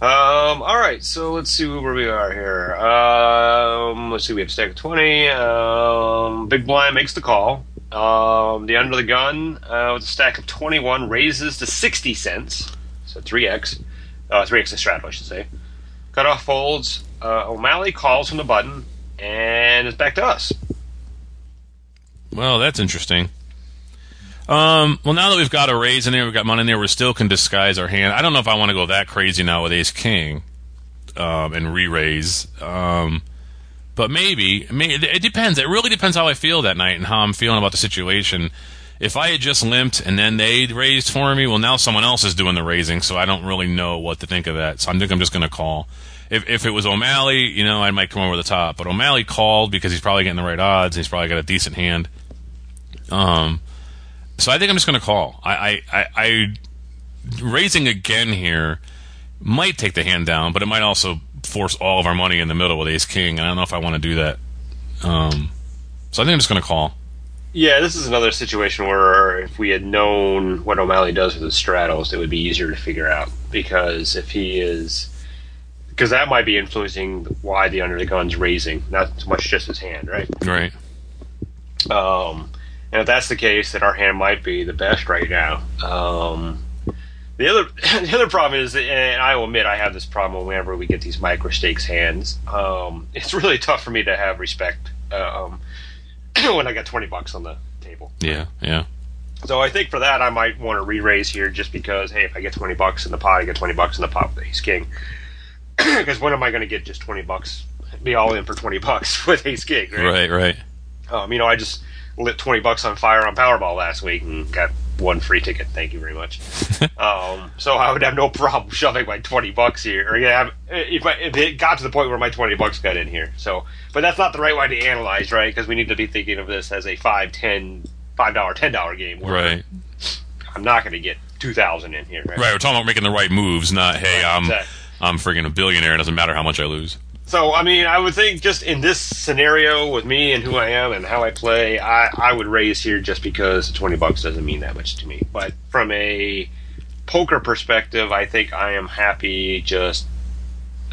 Um, all right, so let's see where we are here. Um, let's see, we have a stack of twenty. Um, Big Blind makes the call. Um, the under the gun uh, with a stack of twenty-one raises to sixty cents, so three x, uh, three x the straddle, I should say. Cutoff folds. Uh, O'Malley calls from the button, and it's back to us. Well, that's interesting. Um, well, now that we've got a raise in there, we've got money in there, we still can disguise our hand. I don't know if I want to go that crazy now with Ace King um, and re-raise. Um, But maybe, maybe, it depends. It really depends how I feel that night and how I'm feeling about the situation. If I had just limped and then they raised for me, well, now someone else is doing the raising, so I don't really know what to think of that. So I think I'm just going to call. If if it was O'Malley, you know, I might come over the top. But O'Malley called because he's probably getting the right odds. And he's probably got a decent hand. Um, so I think I'm just going to call. I, I, I, I raising again here might take the hand down, but it might also force all of our money in the middle with Ace King, and I don't know if I want to do that. Um, so I think I'm just going to call. Yeah, this is another situation where if we had known what O'Malley does with his straddles, it would be easier to figure out, because if he is... Because that might be influencing why the under the gun's raising, not so much just his hand, right? Right. Um, and if that's the case, then our hand might be the best right now. Um... The other the other problem is, and I will admit I have this problem whenever we get these micro stakes hands, um, it's really tough for me to have respect um, when I got twenty bucks on the table. Yeah, yeah. So I think for that I might want to re-raise here just because, hey, if I get twenty bucks in the pot, I get twenty bucks in the pot with Ace King. Because when am I going to get just twenty bucks, be all in for twenty bucks with Ace King, right? Right, right. Um, you know, I just lit twenty bucks on fire on Powerball last week and got one free ticket, thank you very much. um, so I would have no problem shoving my twenty bucks here, or yeah, if, I, if it got to the point where my twenty bucks got in here. So, but that's not the right way to analyze, right? Because we need to be thinking of this as a five, ten, five dollar, ten dollar game. Where right. I'm not going to get two thousand in here. Right? right. We're talking about making the right moves, not hey, right, I'm exactly. I'm freaking a billionaire. It doesn't matter how much I lose. So, I mean, I would think just in this scenario with me and who I am and how I play, I, I would raise here just because twenty bucks doesn't mean that much to me. But from a poker perspective, I think I am happy just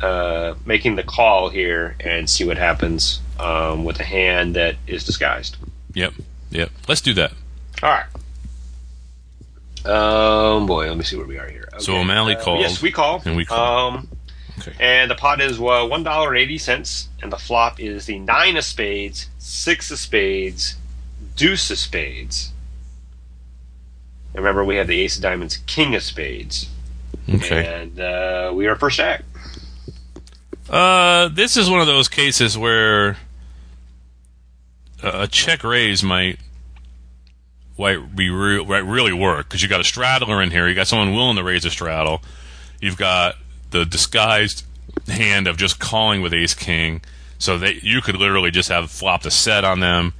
uh, making the call here and see what happens um, with a hand that is disguised. Yep, yep. Let's do that. All right. Um, boy, let me see where we are here. Okay. So O'Malley uh, calls. Yes, we call. And we call. Um, Okay. And the pot is uh, one dollar and eighty cents, and the flop is the nine of spades, six of spades, deuce of spades. And remember, we have the ace of diamonds, king of spades. Okay. And uh, we are first act. Uh, this is one of those cases where a check raise might might be re- might really work, because you got a straddler in here, you got someone willing to raise a straddle, you've got the disguised hand of just calling with ace king, so that you could literally just have flopped a set on them,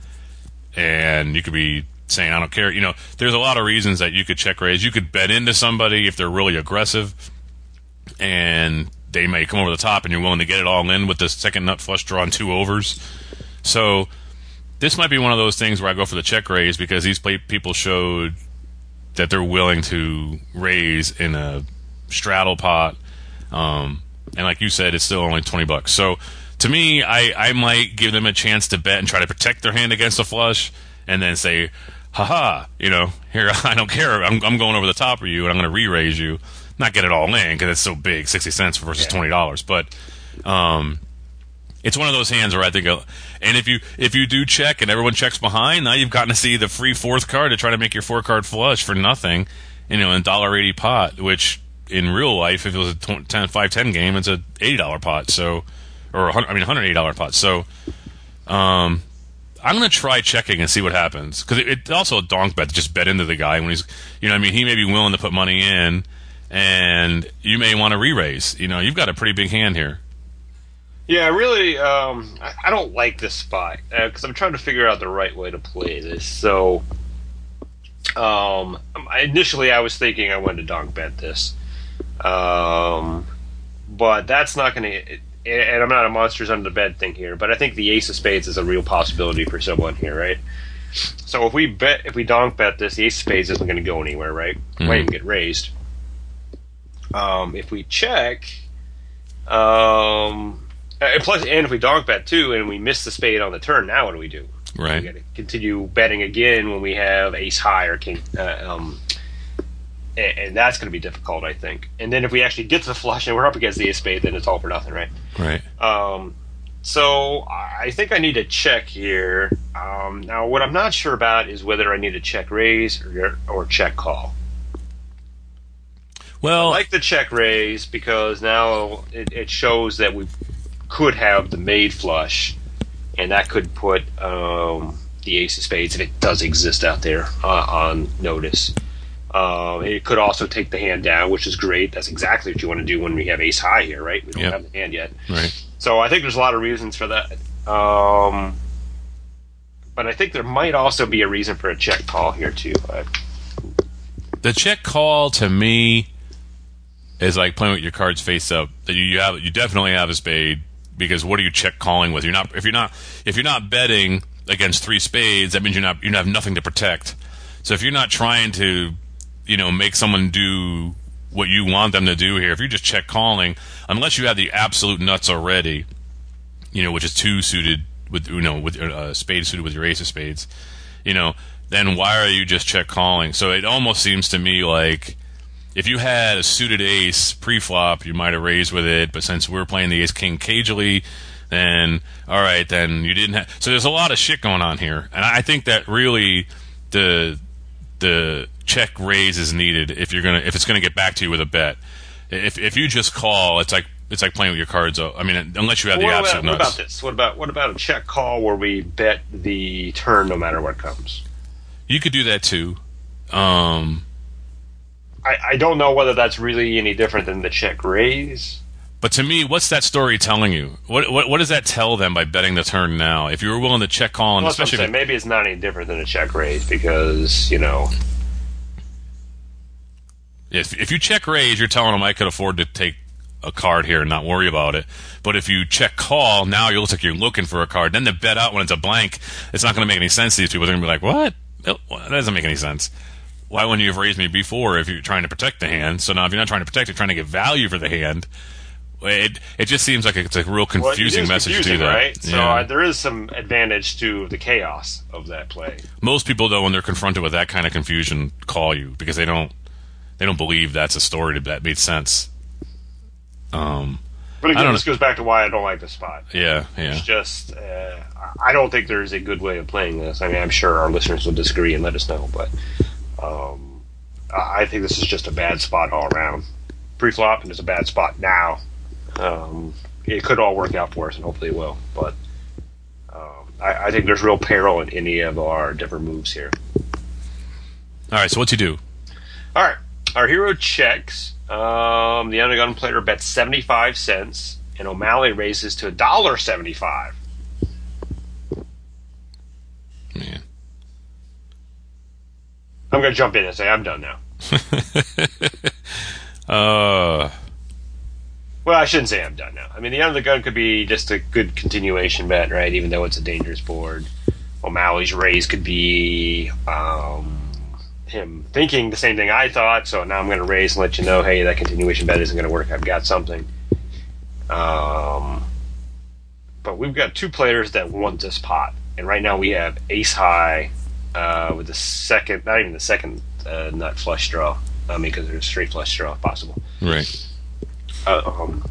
and you could be saying, I don't care. You know, there's a lot of reasons that you could check raise. You could bet into somebody if they're really aggressive, and they may come over the top, and you're willing to get it all in with the second nut flush draw and two overs. So this might be one of those things where I go for the check raise, because these play- people showed that they're willing to raise in a straddle pot. Um, and like you said, it's still only twenty bucks. So to me, I, I might give them a chance to bet and try to protect their hand against a flush, and then say, haha, you know, here, I don't care. I'm, I'm going over the top of you, and I'm going to re-raise you. Not get it all in, because it's so big, sixty cents versus twenty dollars. But um, it's one of those hands where I think, and if you if you do check and everyone checks behind, now you've gotten to see the free fourth card to try to make your four-card flush for nothing, you know, in one dollar eighty pot, which in real life, if it was a five ten game, it's a eighty dollar pot, so, or I mean, one hundred eighty dollar pot. So um, I'm going to try checking and see what happens, because it, it's also a donk bet to just bet into the guy when he's, you know, I mean, he may be willing to put money in, and you may want to re-raise. You know, you've got a pretty big hand here. Yeah, really, um, I, I don't like this spot, because uh, I'm trying to figure out the right way to play this. So, um, I, initially I was thinking I wanted to donk bet this. Um, but that's not going to... And I'm not a monsters under the bed thing here, but I think the ace of spades is a real possibility for someone here, right? So if we bet, if we donk bet this, the ace of spades isn't going to go anywhere, right? Mm-hmm. Might even get raised. Um, if we check... Um, and plus, and if we donk bet too, and we miss the spade on the turn, now what do we do? Right. We got to continue betting again when we have ace high or king, uh, um, and, and that's going to be difficult, I think. And then if we actually get to the flush and we're up against the ace spade, then it's all for nothing, right? Right. Um, so I think I need to check here. Um, now, what I'm not sure about is whether I need to check raise or or check call. Well, I like the check raise, because now it, it shows that we could have the made flush, and that could put um, the ace of spades, if it does exist out there, uh, on notice. Uh, it could also take the hand down, which is great. That's exactly what you want to do when we have ace high here, right? We don't yep. have the hand yet. Right. So I think there's a lot of reasons for that. Um, but I think there might also be a reason for a check call here, too. But the check call, to me, is like playing with your cards face up. You have, you definitely have a spade, because what are you check calling with? You're not if you're not if you're not betting against three spades. That means you're not you have nothing to protect. So if you're not trying to, you know, make someone do what you want them to do here, if you're just check calling, unless you have the absolute nuts already, you know, which is two suited with you know with a uh, spade suited with your ace of spades, you know, then why are you just check calling? So it almost seems to me like, if you had a suited ace pre-flop, you might have raised with it, but since we were playing the ace-king cagely, then, all right, then you didn't have... So there's a lot of shit going on here, and I think that really the the check raise is needed if you're gonna if it's going to get back to you with a bet. If if you just call, it's like it's like playing with your cards. I mean, unless you have the absolute nuts. What about this? What about, what about a check call where we bet the turn no matter what comes? You could do that, too. Um... I, I don't know whether that's really any different than the check raise. But to me, what's that story telling you? What what, what does that tell them by betting the turn now? If you were willing to check call, and well, especially if, maybe it's not any different than a check raise, because you know, if if you check raise, you're telling them I could afford to take a card here and not worry about it. But if you check call, now you look like you're looking for a card. Then the bet out when it's a blank, it's not going to make any sense to these people. They're going to be like, what? That doesn't make any sense. Why wouldn't you have raised me before if you're trying to protect the hand? So now if you're not trying to protect it, you're trying to get value for the hand. It it just seems like it's a real confusing well, message confusing, to do that. Right? So yeah. uh, there is some advantage to the chaos of that play. Most people, though, when they're confronted with that kind of confusion, call you, because they don't they don't believe that's a story that made sense. Um, but again, this goes back to why I don't like this spot. Yeah, yeah. It's just uh, I don't think there's a good way of playing this. I mean, I'm sure our listeners will disagree and let us know, but... Um, I think this is just a bad spot all around. Pre-flop, and it's a bad spot now. Um, it could all work out for us, and hopefully it will. But um, I, I think there's real peril in any of our different moves here. All right, so what's he do? All right, our hero checks. Um, the undergun player bets seventy-five cents, and O'Malley raises to one dollar seventy-five. Man. I'm going to jump in and say I'm done now. uh... Well, I shouldn't say I'm done now. I mean, the undergun could be just a good continuation bet, right, even though it's a dangerous board. O'Malley's raise could be... Um, him thinking the same thing I thought, so now I'm going to raise and let you know, hey, that continuation bet isn't going to work. I've got something. Um, but we've got two players that want this pot, and right now we have ace high uh, with the second, not even the second uh, nut flush draw, I mean, because there's straight flush draw if possible. Right. Uh, um,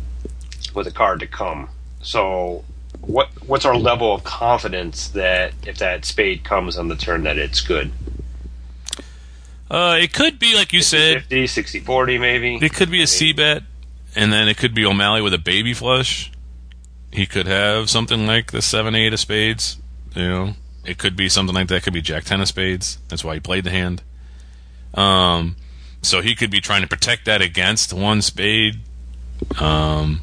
with a card to come. So what what's our level of confidence that if that spade comes on the turn that it's good? Uh, it could be, like you said... fifty, sixty, forty, maybe. It could be a C-bet, and then it could be O'Malley with a baby flush. He could have something like the seven eight of spades. You know, it could be something like that. It could be jack ten of spades. That's why he played the hand. Um, so he could be trying to protect that against one spade. Um,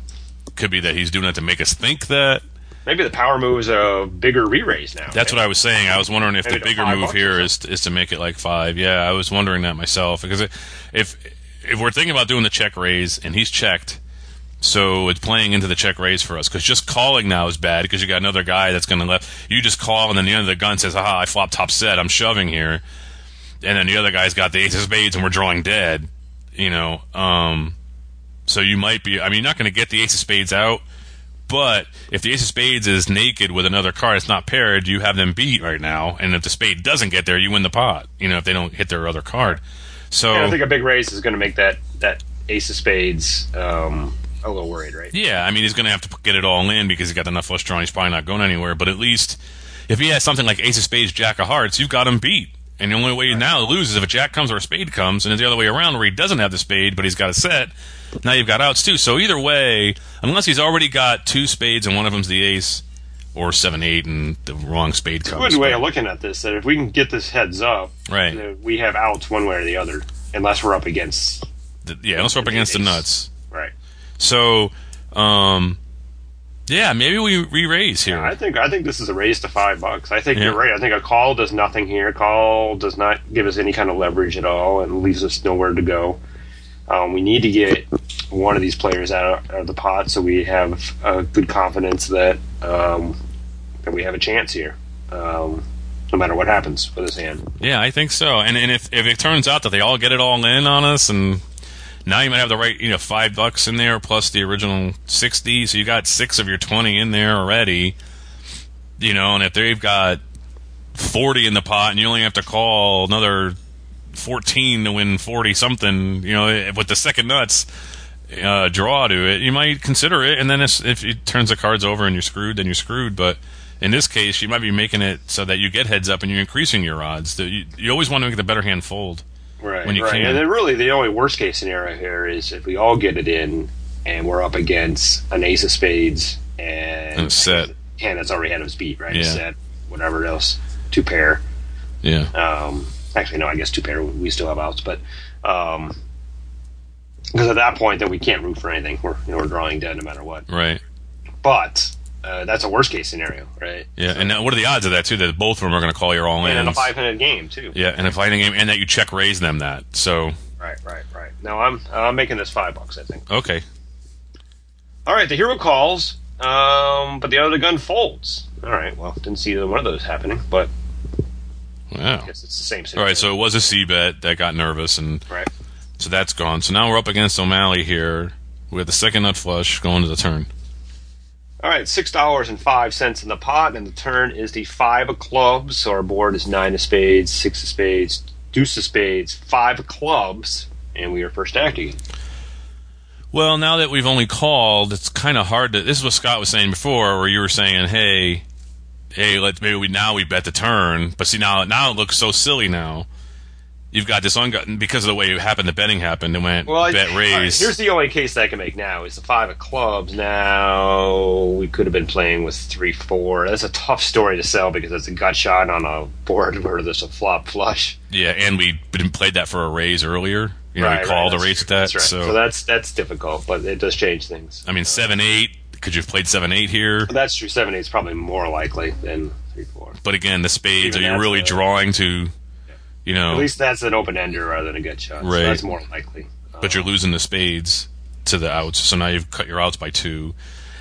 could be that he's doing it to make us think that. Maybe the power move is a bigger re-raise now. That's right? What I was saying. I was wondering if maybe the bigger move here is to, is to make it like five. Yeah, I was wondering that myself. Because it, if if we're thinking about doing the check raise and he's checked, so it's playing into the check raise for us. Because just calling now is bad because you got another guy that's going to left. You just call and then the end of the gun says, aha, I flop top set. I'm shoving here. And then the other guy's got the ace of spades and we're drawing dead. You know, um, so you might be, I mean, you're not going to get the ace of spades out. But if the ace of spades is naked with another card that's not paired, you have them beat right now. And if the spade doesn't get there, you win the pot. You know, if they don't hit their other card. So yeah, I think a big raise is going to make that, that ace of spades um, a little worried, right? Yeah, I mean, he's going to have to get it all in because he's got enough flush drawn. He's probably not going anywhere. But at least if he has something like ace of spades, jack of hearts, you've got him beat. And the only way now to lose is if a jack comes or a spade comes, and it's the other way around where he doesn't have the spade, but he's got a set. Now you've got outs, too. So either way, unless he's already got two spades and one of them's the ace, or seven eight and the wrong spade comes. It's a good way of looking at this, that if we can get this heads up, right, we have outs one way or the other, unless we're up against... The, yeah, unless we're up against the nuts. Right. So, um... yeah, maybe we re-raise here. Yeah, I think I think this is a raise to five bucks. I think yeah. you're right. I think a call does nothing here. A call does not give us any kind of leverage at all and leaves us nowhere to go. Um, we need to get one of these players out of, out of the pot so we have uh, good confidence that um, that we have a chance here, um, no matter what happens with this hand. Yeah, I think so. And and if, if it turns out that they all get it all in on us and... Now you might have the right, you know, five bucks in there plus the original sixty, so you got six of your twenty in there already. You know, and if they've got forty in the pot, and you only have to call another fourteen to win forty something, you know, with the second nuts uh, draw to it, you might consider it. And then if, if it turns the cards over and you're screwed, then you're screwed. But in this case, you might be making it so that you get heads up and you're increasing your odds. You, you always want to make the better hand fold. Right, when you right. Can. And then really the only worst-case scenario here is if we all get it in and we're up against an ace of spades and, and a set. And that's already had us beat, right? Yeah. A set, whatever else, two-pair. Yeah. Um, actually, no, I guess two-pair, we still have outs. But um, because at that point, then we can't root for anything. We're, you know, we're drawing dead no matter what. Right. But... Uh, that's a worst-case scenario, right? Yeah, so. And now, what are the odds of that, too, that both of them are going to call your all-ins? And in a five-handed game, too. Yeah, in a five-handed game, and that you check-raise them that, so... Right, right, right. No, I'm I'm making this five bucks, I think. Okay. All right, the hero calls, um, but the other gun folds. All right, well, didn't see either one of those happening, but... Wow. I guess it's the same situation. All right, so it was a C-bet that got nervous, and... Right. So that's gone. So now we're up against O'Malley here. We have the second nut flush going to the turn. All right, six dollars and five cents in the pot, and the turn is the five of clubs. So our board is nine of spades, six of spades, deuce of spades, five of clubs, and we are first acting. Well, now that we've only called, it's kind of hard to... This is what Scott was saying before, where you were saying, hey, hey, let's maybe we now we bet the turn. But see, now, now it looks so silly now. You've got this on because of the way it happened. The betting happened. It went well, bet raise. Right, here's the only case that I can make now is the five of clubs. Now we could have been playing with three four. That's a tough story to sell because it's a gut shot on a board where there's a flop flush. Yeah, and we played that for a raise earlier. you know, right, we call right, the rates at that. That's right. so. so that's that's difficult, but it does change things. I mean, seven eight, could you have played seven eight here? That's true. seven eight is probably more likely than three four. But again, the spades, Even are you really a, drawing to, you know... At least that's an open-ender rather than a gut shot, right. So that's more likely. But um, you're losing the spades to the outs, so now you've cut your outs by two.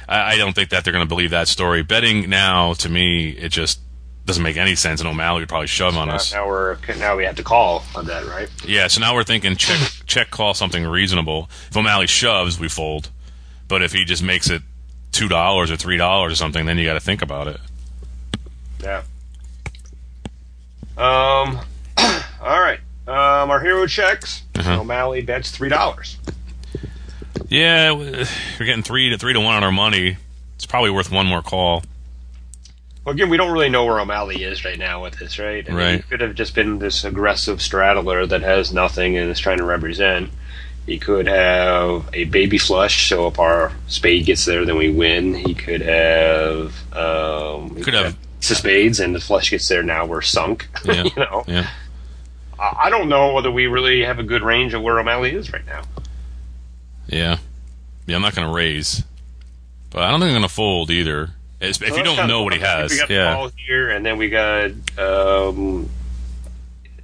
I, I don't think that they're going to believe that story. Betting now, to me, it just... doesn't make any sense, and O'Malley would probably shove on now, us. Now we're now we have to call on that, right? Yeah. So now we're thinking check, check, call something reasonable. If O'Malley shoves, we fold. But if he just makes it two dollars or three dollars or something, then you got to think about it. Yeah. Um. All right. Um. Our hero checks. Uh-huh. O'Malley bets three dollars. Yeah, we're getting three to three to one on our money. It's probably worth one more call. Well, again, we don't really know where O'Malley is right now with this, right? I mean, right. He could have just been this aggressive straddler that has nothing and is trying to represent. He could have a baby flush, so if our spade gets there, then we win. He could have... Um, he could have... Six spades, and the flush gets there, now we're sunk. Yeah. You know? Yeah. I don't know whether we really have a good range of where O'Malley is right now. Yeah. Yeah, I'm not going to raise. But I don't think I'm going to fold either. If so you don't know what he has, we got yeah. the ball here, and then we got um,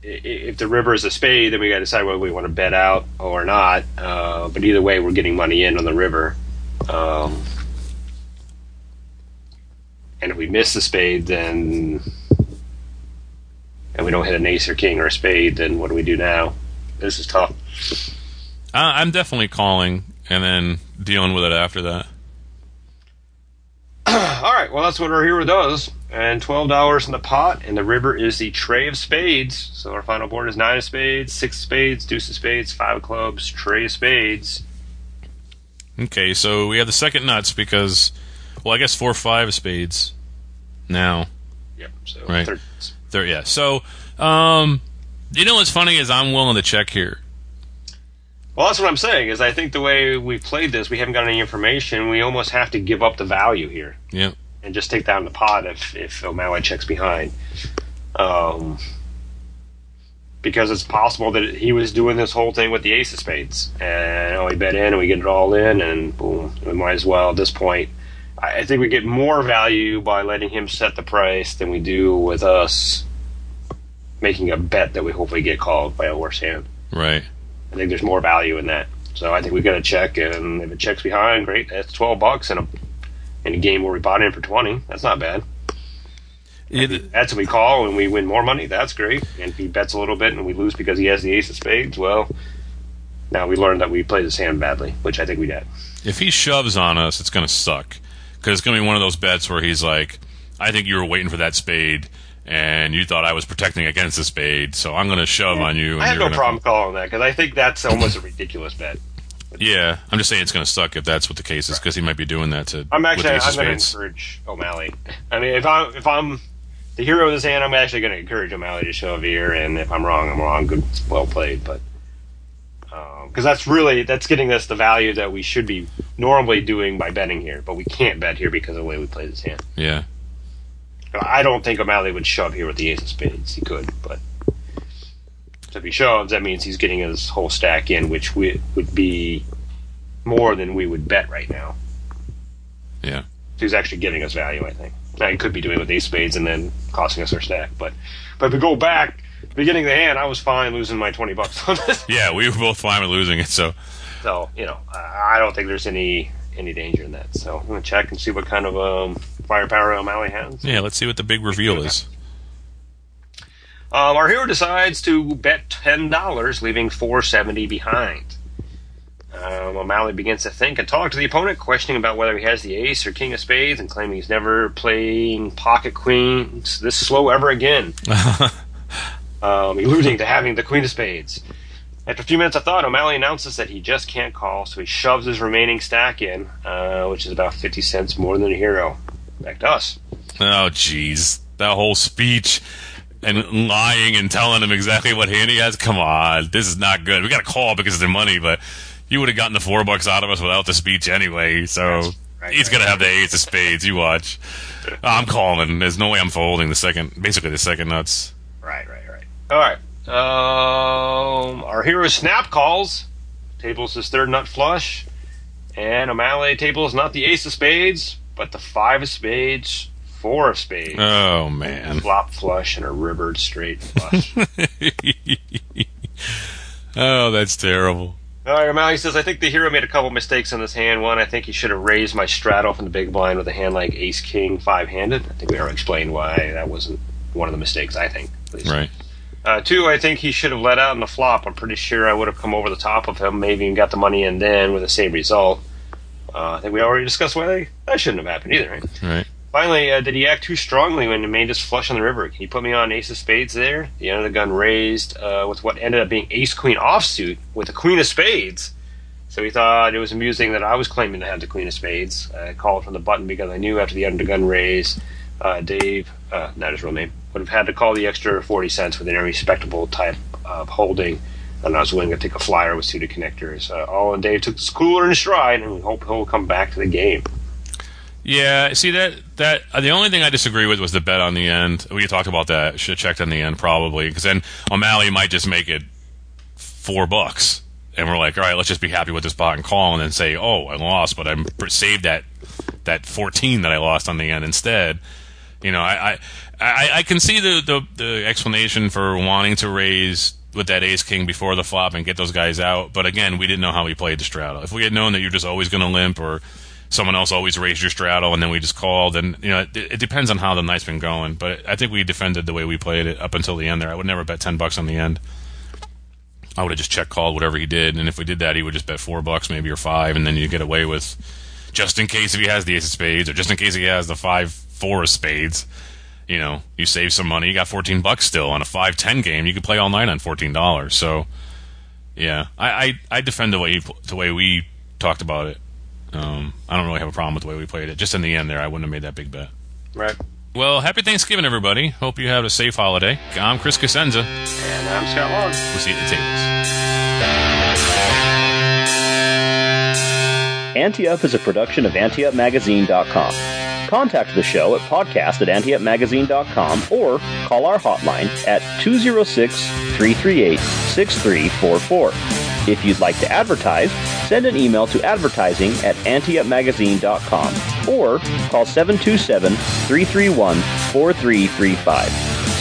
if the river is a spade, then we got to decide whether we want to bet out or not. Uh, but either way, we're getting money in on the river. Um, and if we miss the spade, then and we don't hit an ace or king or a spade, then what do we do now? This is tough. Uh, I'm definitely calling and then dealing with it after that. All right, well, that's what our hero does. And twelve dollars in the pot, and the river is the tray of spades. So our final board is nine of spades, six of spades, deuce of spades, five of clubs, tray of spades. Okay, so we have the second nuts because, well, I guess four or five of spades now. Yep, so right. third. Third, yeah. So, um, you know what's funny is I'm willing to check here. Well, that's what I'm saying, is I think the way we played this, we haven't got any information. We almost have to give up the value here. Yeah. And just take down the pot if, if O'Malley checks behind. Um, because it's possible that he was doing this whole thing with the ace of spades. And oh, we bet in, and we get it all in, and boom. We might as well, at this point. I, I think we get more value by letting him set the price than we do with us making a bet that we hopefully get called by a worse hand. Right. I think there's more value in that. So I think we've got to check, and if it checks behind, great. That's twelve bucks in a, in a game where we bought in for twenty. That's not bad. Yeah, the, that's what we call, and we win more money. That's great. And if he bets a little bit and we lose because he has the ace of spades, well, now we learned that we played this hand badly, which I think we did. If he shoves on us, it's going to suck. Because it's going to be one of those bets where he's like, I think you were waiting for that spade, and you thought I was protecting against the spade, so I'm going to shove yeah. on you. And I have you're no problem call. calling that, because I think that's almost a ridiculous bet. Yeah, I'm just saying it's going to suck if that's what the case is, because right. he might be doing that to. I'm actually I'm going to encourage O'Malley. I mean, if I'm if I'm the hero of this hand, I'm actually going to encourage O'Malley to shove here, and if I'm wrong, I'm wrong. Good, well played, but because um, that's really that's getting us the value that we should be normally doing by betting here, but we can't bet here because of the way we play this hand. Yeah. I don't think O'Malley would shove here with the ace of spades. He could, but if he shoves, that means he's getting his whole stack in, which we, would be more than we would bet right now. Yeah. He's actually giving us value, I think. Now, he could be doing it with ace of spades and then costing us our stack, but, but if we go back, beginning of the hand, I was fine losing my twenty bucks on this. Yeah, we were both fine with losing it, so. So, you know, I don't think there's any... any danger in that. So I'm going to check and see what kind of um, firepower O'Malley has. Yeah, let's see what the big reveal is. Um, our hero decides to bet ten dollars, leaving four seventy behind. Um, O'Malley begins to think and talk to the opponent, questioning about whether he has the ace or king of spades and claiming he's never playing pocket queens this slow ever again. um, alluding to having the queen of spades. After a few minutes of thought, O'Malley announces that he just can't call, so he shoves his remaining stack in, uh, which is about fifty cents more than a hero. Back to us. Oh, jeez. That whole speech and lying and telling him exactly what hand he has? Come on. This is not good. We got to call because of their money, but you would have gotten the four bucks out of us without the speech anyway, so right, he's right. going to have the ace of spades. You watch. I'm calling. There's no way I'm folding the second, basically the second nuts. Right, right, right. All right. Um, our hero snap calls, tables his third nut flush, and O'Malley tables not the ace of spades, but the five of spades, four of spades. Oh, man. Flop flush and a rivered straight flush. Oh, that's terrible. All right, O'Malley says, I think the hero made a couple mistakes on this hand. One, I think he should have raised my straddle from the big blind with a hand like ace-king five-handed. I think we already explained why that wasn't one of the mistakes, I think. At least. Right. Uh, two, I think he should have let out in the flop. I'm pretty sure I would have come over the top of him, maybe even got the money in then with the same result. Uh, I think we already discussed why that shouldn't have happened either, right? Right. Finally, uh, did he act too strongly when he made his flush on the river? He put me on ace of spades there. The end of the gun raised uh, with what ended up being ace-queen offsuit with a queen of spades. So he thought it was amusing that I was claiming to have the queen of spades. I called from the button because I knew after the end of the gun raise, uh, Dave, uh, not his real name, would have had to call the extra forty cents with an irrespectable type of holding. And I was willing to take a flyer with suited connectors. Uh, all and Dave took this cooler in stride, and we hope he'll come back to the game. Yeah, see, that that uh, the only thing I disagree with was the bet on the end. We talked about that. Should have checked on the end, probably, because then O'Malley might just make it four bucks. And we're like, all right, let's just be happy with this pot and call, and then say, oh, I lost, but I saved that that fourteen that I lost on the end instead. You know, I I, I, I can see the, the, the explanation for wanting to raise with that ace-king before the flop and get those guys out, but again, we didn't know how he played the straddle. If we had known that you're just always going to limp or someone else always raised your straddle, and then we just called. And you know, it, it depends on how the night's been going. But I think we defended the way we played it up until the end. There, I would never bet ten bucks on the end. I would have just check called whatever he did, and if we did that, he would just bet four bucks, maybe or five, and then you get away with just in case if he has the ace of spades, or just in case he has the five four of spades. You know, you save some money. You got fourteen bucks still on a five ten game. You could play all night on fourteen dollars. So, yeah, I, I I defend the way he, the way we talked about it. Um, I don't really have a problem with the way we played it. Just in the end there, I wouldn't have made that big bet. Right. Well, happy Thanksgiving, everybody. Hope you have a safe holiday. I'm Chris Cosenza. And I'm Scott Long. We'll see you at the tables. Ante Up is a production of Ante Up Magazine dot com. Contact the show at podcast at Ante Up Magazine dot com or call our hotline at two oh six, three three eight, six three four four. If you'd like to advertise, send an email to advertising at Ante Up Magazine dot com or call seven two seven, three three one, four three three five.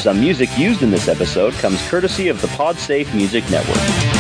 Some music used in this episode comes courtesy of the PodSafe Music Network.